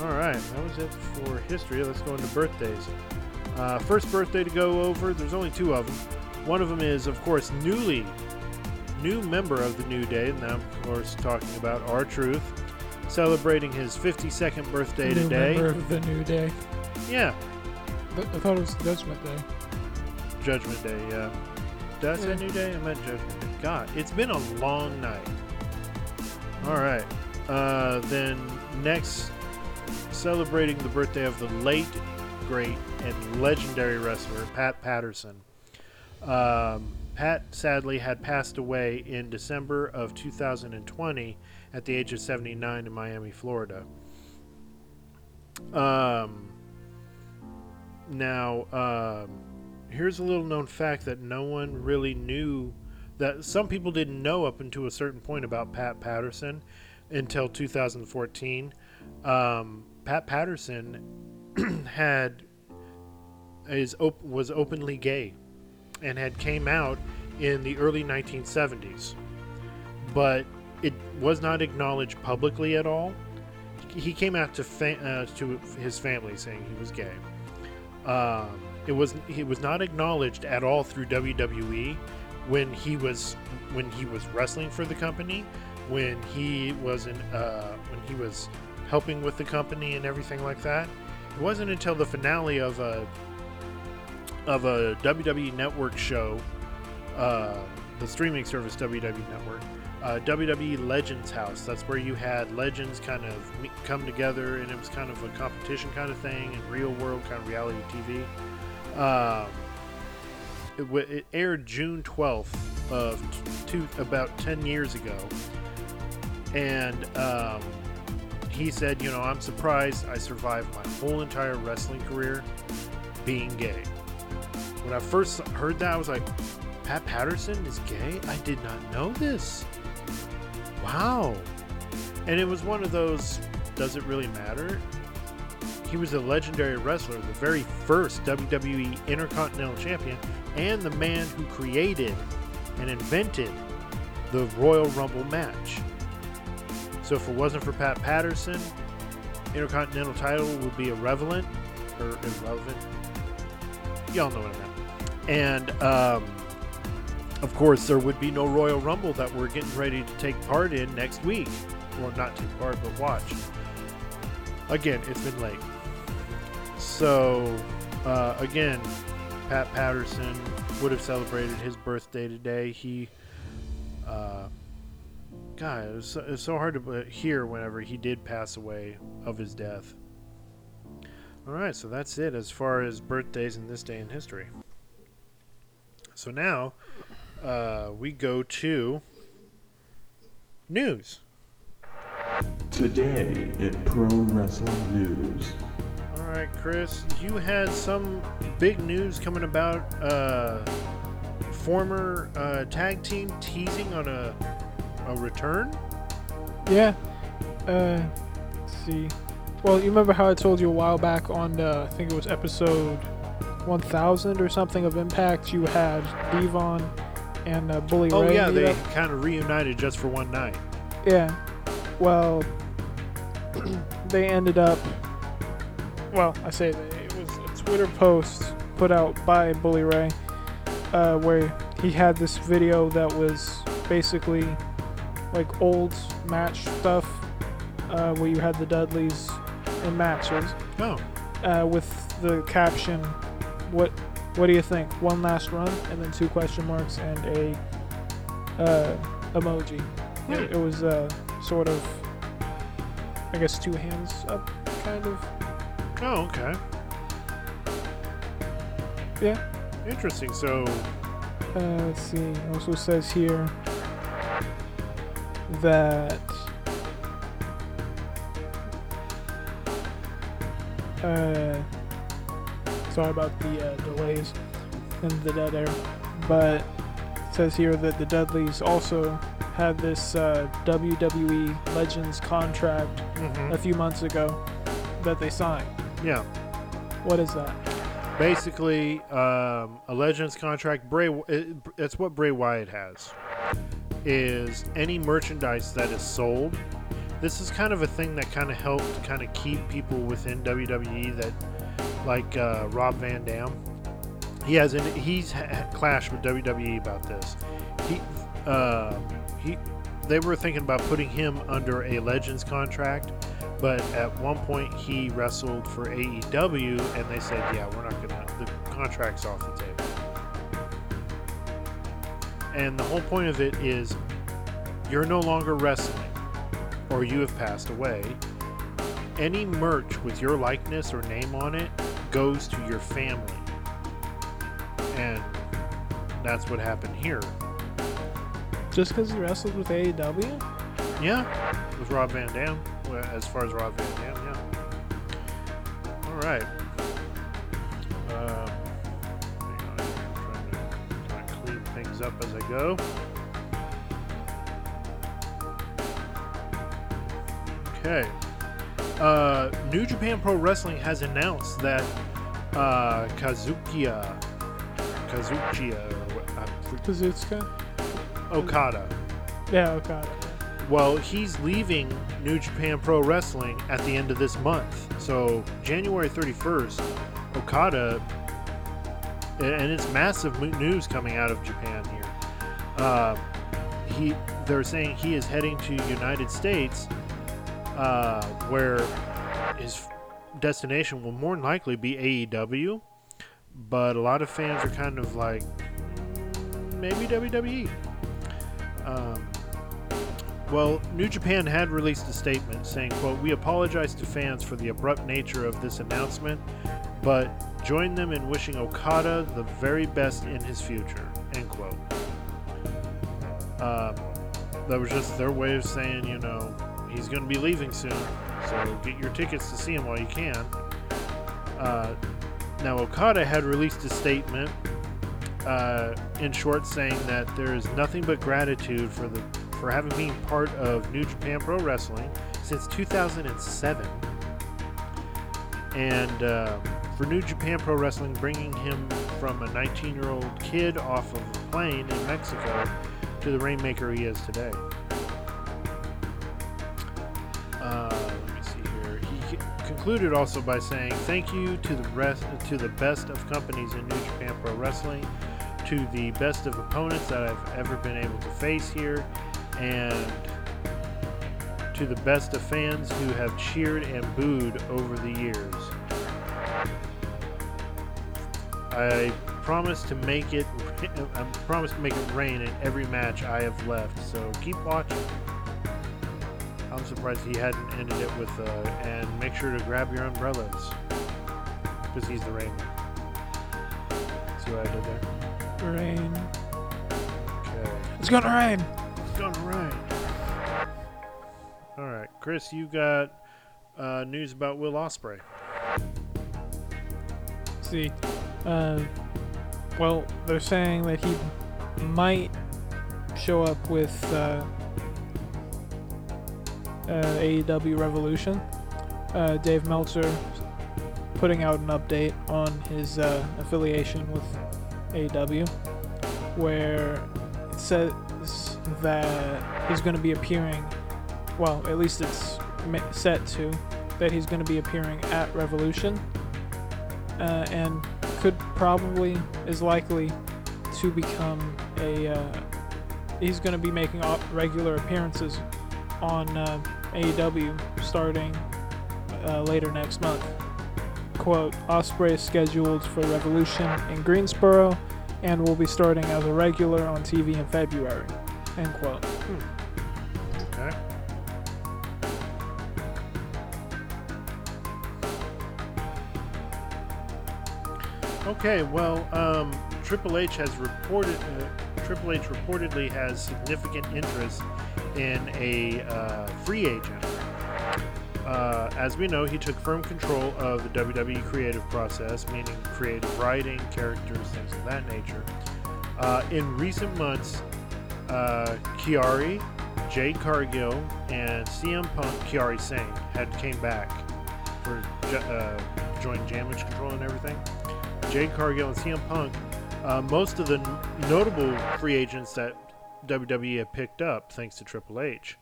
All right, that was it for history. Let's go into birthdays. First birthday to go over, there's only two of them. One of them is, of course, new member of the New Day, and I'm, of course, talking about R-Truth, celebrating his 52nd birthday today. Member of the New Day. Yeah. I thought it was Judgment Day. Judgment Day, yeah. Did I say New Day? I meant Judgment Day. God, it's been a long night. All right. Then next, celebrating the birthday of the late, great, and legendary wrestler Pat Patterson. Pat sadly had passed away in December of 2020 at the age of 79 in Miami, Florida. Here's a little known fact that no one really knew, that some people didn't know up until a certain point about Pat Patterson until 2014. Pat Patterson was openly gay and had came out in the early 1970s, but it was not acknowledged publicly at all. He came out to his family saying he was gay. It was not acknowledged at all through WWE when he was wrestling for the company, when he was helping with the company and everything like that. It wasn't until the finale of a WWE Network show, the streaming service WWE Network, WWE Legends House. That's where you had legends kind of come together, and it was kind of a competition kind of thing and real world kind of reality TV. It aired June 12th of about 10 years ago, and he said, you know, I'm surprised I survived my whole entire wrestling career being gay. When I first heard that, I was like, Pat Patterson is gay? I did not know this. Wow. And it was one of those, does it really matter? He was a legendary wrestler, the very first WWE Intercontinental Champion, and the man who created and invented the Royal Rumble match. So if it wasn't for Pat Patterson, Intercontinental title would be irrelevant. Y'all know what I meant. And of course, there would be no Royal Rumble that we're getting ready to take part in next week. Well, not take part, but watch. Again, it's been late. So, again, Pat Patterson would have celebrated his birthday today. He, God, it was so hard to hear whenever he did pass away of his death. All right, so that's it as far as birthdays in this day in history. So now we go to news. Today in Pro Wrestling News. All right, Chris, you had some big news coming about former tag team teasing on a return? Yeah. Let's see. Well, you remember how I told you a while back on, I think it was episode 1000 or something of Impact, you had Devon and Bully Ray. Oh, yeah, they kind of reunited just for one night. Yeah. Well, they ended up... Well, I say it was a Twitter post put out by Bully Ray where he had this video that was basically like old match stuff where you had the Dudleys in matches. Oh. With the caption, what do you think? One last run, and then 2 question marks and a emoji. Yeah. It was sort of, I guess, 2 hands up kind of. Oh, okay. Yeah. Interesting. So, let's see. It also says here that sorry about the delays and the dead air, but it says here that the Dudleys also had this WWE Legends contract a few months ago that they signed. Yeah. What is that? Basically, a Legends contract. It's what Bray Wyatt has. Is any merchandise that is sold. This is kind of a thing that kind of helped kind of keep people within WWE that, like Rob Van Dam. He's clashed with WWE about this. They were thinking about putting him under a Legends contract. But at one point, he wrestled for AEW, and they said, yeah, we're not going to... The contract's off the table. And the whole point of it is you're no longer wrestling, or you have passed away. Any merch with your likeness or name on it goes to your family. And that's what happened here. Just because he wrestled with AEW? Yeah, it was Rob Van Dam. As far as Rob Van Dam, yeah. All right. Hang on, I'm trying to clean things up as I go. Okay. New Japan Pro Wrestling has announced that Kazuchika Okada. Yeah, Okada. Well, he's leaving New Japan Pro Wrestling at the end of this month. So January 31st, Okada, and it's massive news coming out of Japan here. They're saying he is heading to United States, where his destination will more than likely be AEW. But a lot of fans are kind of like, maybe WWE. Well, New Japan had released a statement saying, quote, "We apologize to fans for the abrupt nature of this announcement, but join them in wishing Okada the very best in his future," end quote. That was just their way of saying, you know, he's going to be leaving soon, so get your tickets to see him while you can. Now, Okada had released a statement, in short, saying that there is nothing but gratitude for having been part of New Japan Pro Wrestling since 2007, and for New Japan Pro Wrestling bringing him from a 19-year-old kid off of a plane in Mexico to the rainmaker he is today. Let me see here. He concluded also by saying, "Thank you to the best of companies in New Japan Pro Wrestling, to the best of opponents that I've ever been able to face here, and to the best of fans who have cheered and booed over the years. I promise to make it rain in every match I have left, so keep watching." I'm surprised he hadn't ended it with "and make sure to grab your umbrellas," because he's the rain. See what I did there? Rain. Okay. It's gonna rain. All right. All right, Chris, you got news about Will Ospreay. See, well, they're saying that he might show up with AEW Revolution. Dave Meltzer putting out an update on his affiliation with AEW, where it says that he's going to be appearing, well, at least it's set to, that he's going to be appearing at Revolution, and could probably, is likely to become a, he's going to be making regular appearances on AEW starting later next month. Quote, Ospreay is scheduled for Revolution in Greensboro and will be starting as a regular on TV in February. End quote. Okay. Okay, well, Triple H has reported, Triple H reportedly has significant interest in a free agent. As we know, he took firm control of the WWE creative process, meaning creative writing, characters, things of that nature. In recent months, Kiari, Jade Cargill, and CM Punk, Kiari Sane, had came back for joined Damage Control and everything. Jade Cargill and CM Punk, most of the notable free agents that WWE had picked up thanks to Triple H.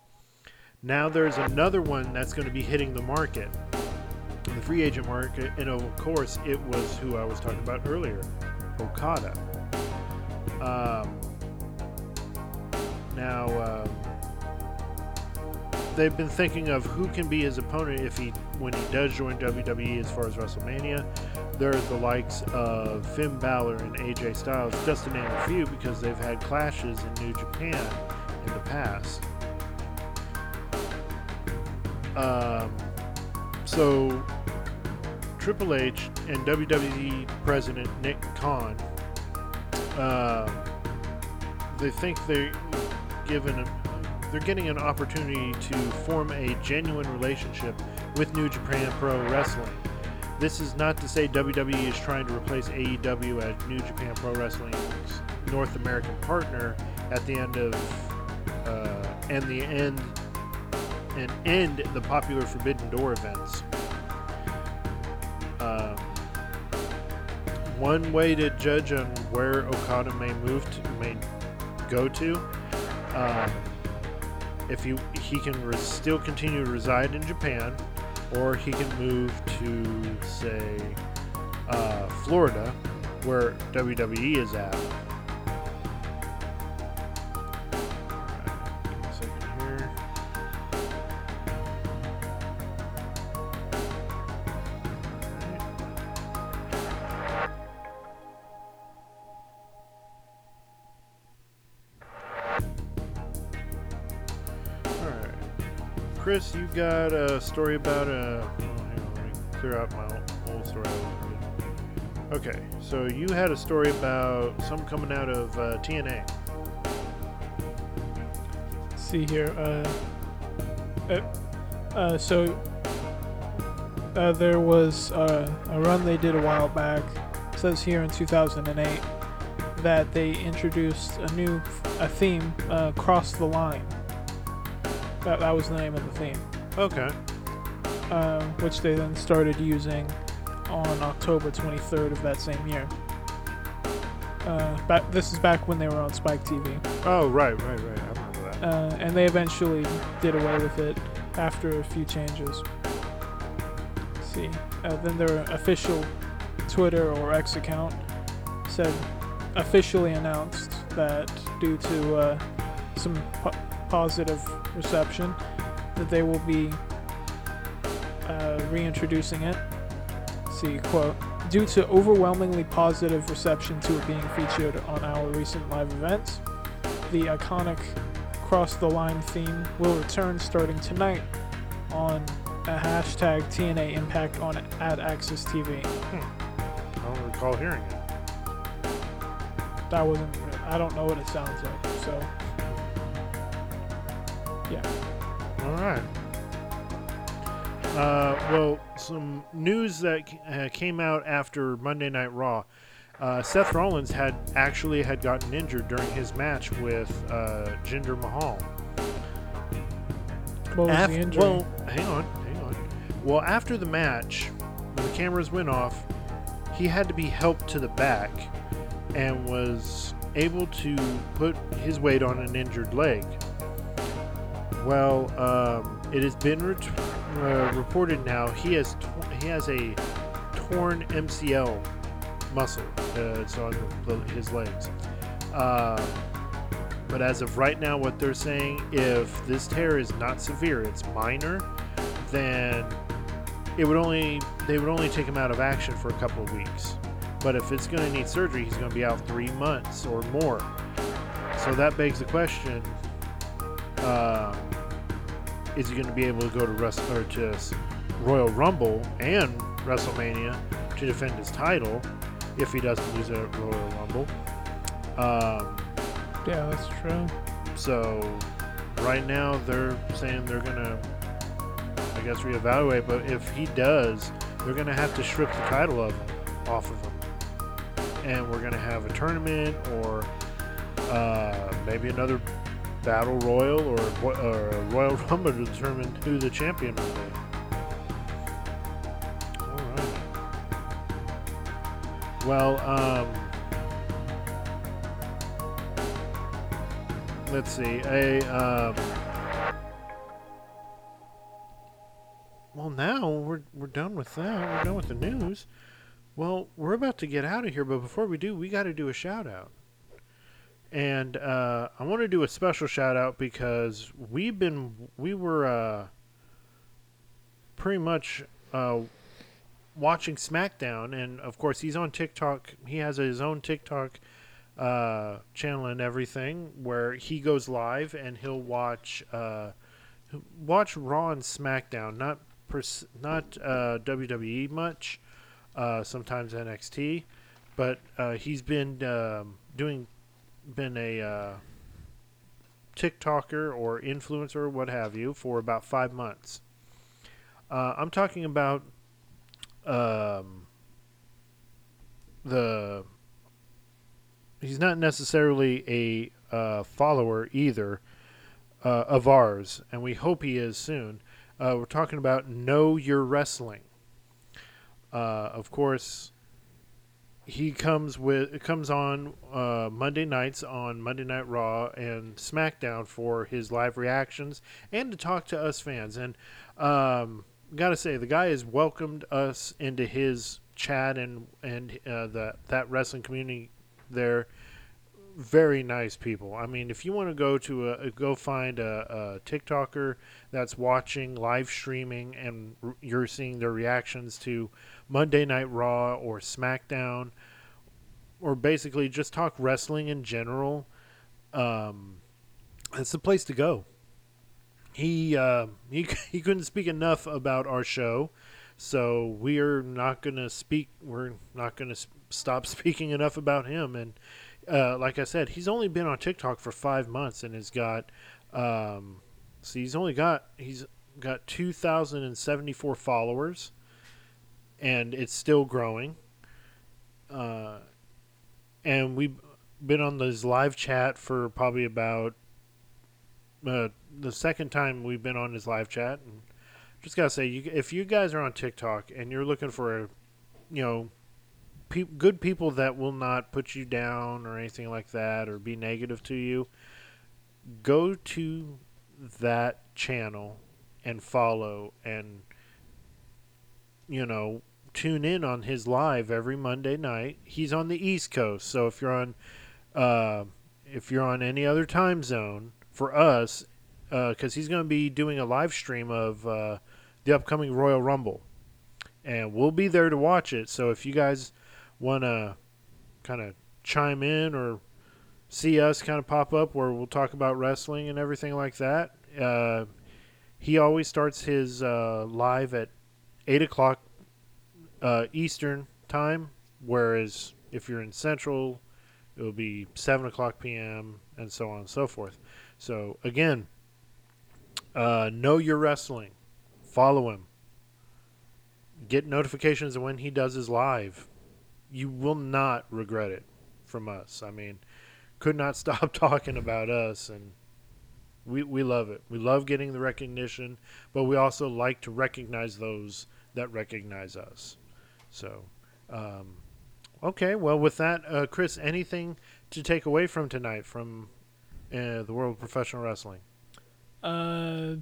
Now there's another one that's going to be hitting the market, the free agent market, and of course it was who I was talking about earlier, Okada. Now they've been thinking of who can be his opponent if he, when he does join WWE as far as WrestleMania. They're the likes of Finn Balor and AJ Styles, just to name a few, because they've had clashes in New Japan in the past. So Triple H and WWE President Nick Khan, they think they're getting an opportunity to form a genuine relationship with New Japan Pro Wrestling. This is not to say WWE is trying to replace AEW as New Japan Pro Wrestling's North American partner at the end of and end the popular Forbidden Door events. One way to judge on where Okada may go to, if he can still continue to reside in Japan, or he can move to, say, Florida, where WWE is at. Give me a second here. All right. Chris, you got a story about clear out my old story. Okay, so you had a story about some coming out of TNA. Let's see here. So there was a run they did a while back. It says here in 2008 that they introduced a theme, Cross the Line. That was the name of the theme. Okay. Which they then started using on October 23rd of that same year. This is back when they were on Spike TV. Oh, right. I remember that. And they eventually did away with it after a few changes. Let's see. Then their official Twitter or X account said, officially announced that due to some positive reception, that they will be reintroducing it. See, quote, due to overwhelmingly positive reception to it being featured on our recent live events, the iconic Cross the Line theme will return starting tonight on a hashtag TNA Impact on at Access TV. I don't recall hearing it. I don't know what it sounds like, so yeah. All right. Well, some news that came out after Monday Night Raw. Seth Rollins had gotten injured during his match with Jinder Mahal. what was the injury? Well, hang on. Well, after the match, when the cameras went off, he had to be helped to the back and was able to put his weight on an injured leg. Well, it has been reported now he has a torn MCL muscle. It's on his legs. But as of right now, what they're saying, if this tear is not severe, it's minor, then they would only take him out of action for a couple of weeks. But if it's going to need surgery, he's going to be out 3 months or more. So that begs the question: is he going to be able to go to Royal Rumble and WrestleMania to defend his title if he doesn't lose at Royal Rumble? Yeah, that's true. So right now they're saying they're going to, I guess, reevaluate. But if he does, they're going to have to strip the title off of him. And we're going to have a tournament or maybe another Battle Royal or a Royal Rumble to determine who the champion will be. All right. Well, let's see. Well, now we're done with that. We're done with the news. Well, we're about to get out of here, but before we do, we got to do a shout-out. And I want to do a special shout-out because we were pretty much watching SmackDown. And, of course, he's on TikTok. He has his own TikTok channel and everything where he goes live and he'll watch Raw and SmackDown, not WWE much. Sometimes NXT, but he's been a TikToker or influencer or what have you for about 5 months. I'm talking about he's not necessarily a follower either of ours, and we hope he is soon. We're talking about Know Your Wrestling. Of course, he comes on Monday nights on Monday Night Raw and SmackDown for his live reactions and to talk to us fans. And gotta say, the guy has welcomed us into his chat and that wrestling community there. Very nice people. I mean, if you want to go find a TikToker that's watching live streaming and you're seeing their reactions to Monday Night Raw or SmackDown, or basically just talk wrestling in general, that's the place to go. He couldn't speak enough about our show, so we're not gonna speak. We're not gonna stop speaking enough about him. And like I said, he's only been on TikTok for 5 months and has got, he's got 2,074 followers, and it's still growing. And we've been on this live chat for probably about the second time we've been on his live chat. And just gotta say, if you guys are on TikTok and you're looking for good people that will not put you down or anything like that or be negative to you, go to that channel and follow and, tune in on his live every Monday night. He's on the East Coast, so if you're on any other time zone for us, because he's going to be doing a live stream of the upcoming Royal Rumble, and we'll be there to watch it. So if you guys want to kind of chime in or see us kind of pop up where we'll talk about wrestling and everything like that, he always starts his live at 8 o'clock Eastern time, whereas if you're in Central, it will be 7 o'clock p.m. and so on and so forth. So, again, Know Your Wrestling. Follow him. Get notifications of when he does his live. You will not regret it from us. I mean, could not stop talking about us and We love it. We love getting the recognition, but we also like to recognize those that recognize us. So, okay. Well, with that, Chris, anything to take away from tonight from the world of professional wrestling? I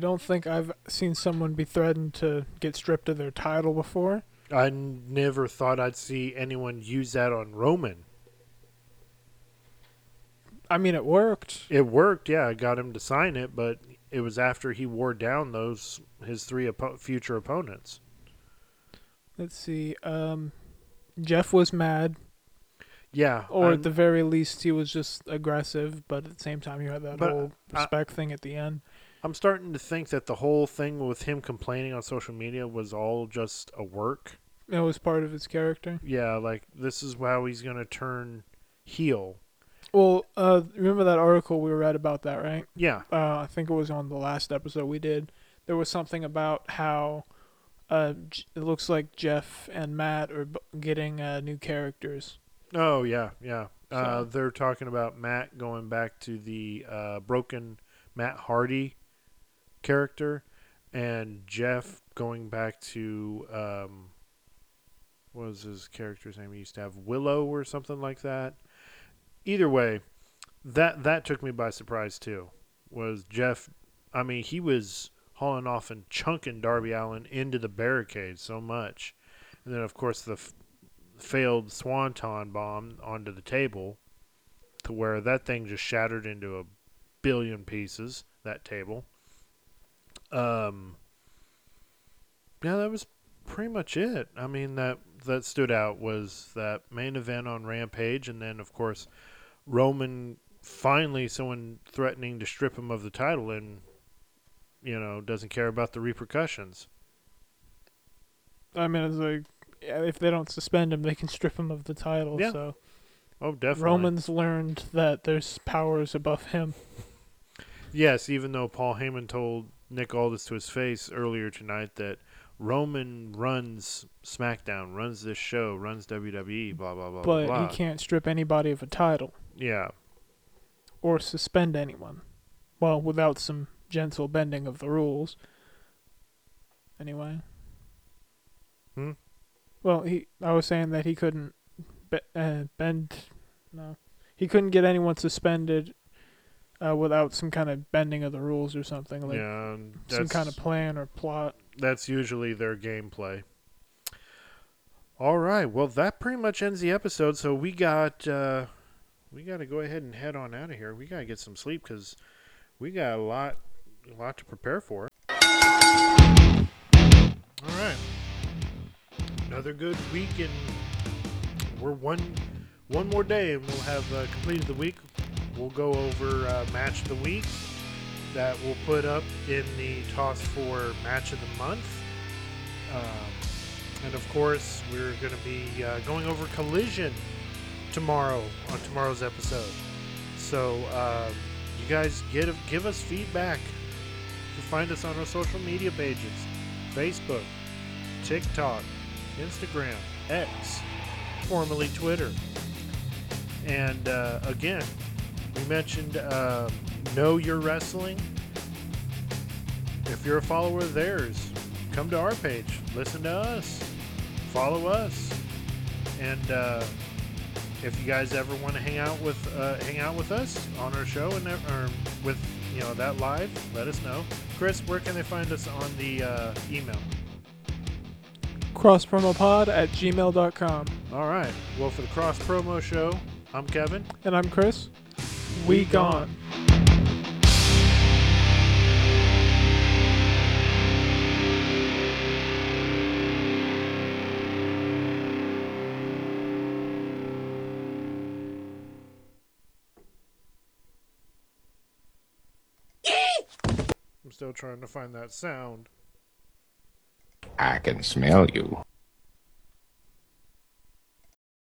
don't think I've seen someone be threatened to get stripped of their title before. I never thought I'd see anyone use that on Roman. I mean, it worked. It worked, yeah. I got him to sign it, but it was after he wore down those his three future opponents. Let's see. Jeff was mad. Yeah. Or at the very least, he was just aggressive, but at the same time, you had that whole respect thing at the end. I'm starting to think that the whole thing with him complaining on social media was all just a work. It was part of his character. Yeah, like this is how he's going to turn heel. Well, remember that article we read about that, right? Yeah. I think it was on the last episode we did. There was something about how it looks like Jeff and Matt are getting new characters. Oh, yeah, yeah. So, they're talking about Matt going back to the broken Matt Hardy character, and Jeff going back to what was his character's name? He used to have Willow or something like that. Either way, that took me by surprise too. Was Jeff? I mean, he was hauling off and chunking Darby Allin into the barricade so much, and then of course the failed Swanton bomb onto the table, to where that thing just shattered into a billion pieces. That table. Yeah, that was pretty much it. I mean, that stood out was that main event on Rampage, and then of course Roman finally someone threatening to strip him of the title, and you know doesn't care about the repercussions. I mean, it's like if they don't suspend him, they can strip him of the title. Yeah. So, oh, definitely. Roman's learned that there's powers above him. Yes, even though Paul Heyman told Nick Aldis to his face earlier tonight that Roman runs SmackDown, runs this show, runs WWE, blah, blah, blah, blah. But he can't strip anybody of a title. Yeah. Or suspend anyone. Well, without some gentle bending of the rules. Anyway. Hmm? Well, I was saying that he couldn't bend. No. He couldn't get anyone suspended without some kind of bending of the rules or something, like yeah, some kind of plan or plot. That's usually their gameplay. All right, well, that pretty much ends the episode. So we got to go ahead and head on out of here. We got to get some sleep because we got a lot to prepare for. All right, another good week, and we're one more day, and we'll have completed the week. We'll go over Match of the Week that we'll put up in the toss for Match of the Month. And, of course, we're going to be going over Collision tomorrow on tomorrow's episode. So you guys give us feedback. You can find us on our social media pages, Facebook, TikTok, Instagram, X, formerly Twitter. And, again, we mentioned Know Your Wrestling. If you're a follower of theirs, come to our page, listen to us, follow us, and if you guys ever want to hang out with us on our show and or with that live, let us know. Chris, where can they find us on the email? crosspromopod@gmail.com. All right. Well, for the Cross Promo Show, I'm Kevin, and I'm Chris. We gone. I'm still trying to find that sound. I can smell you.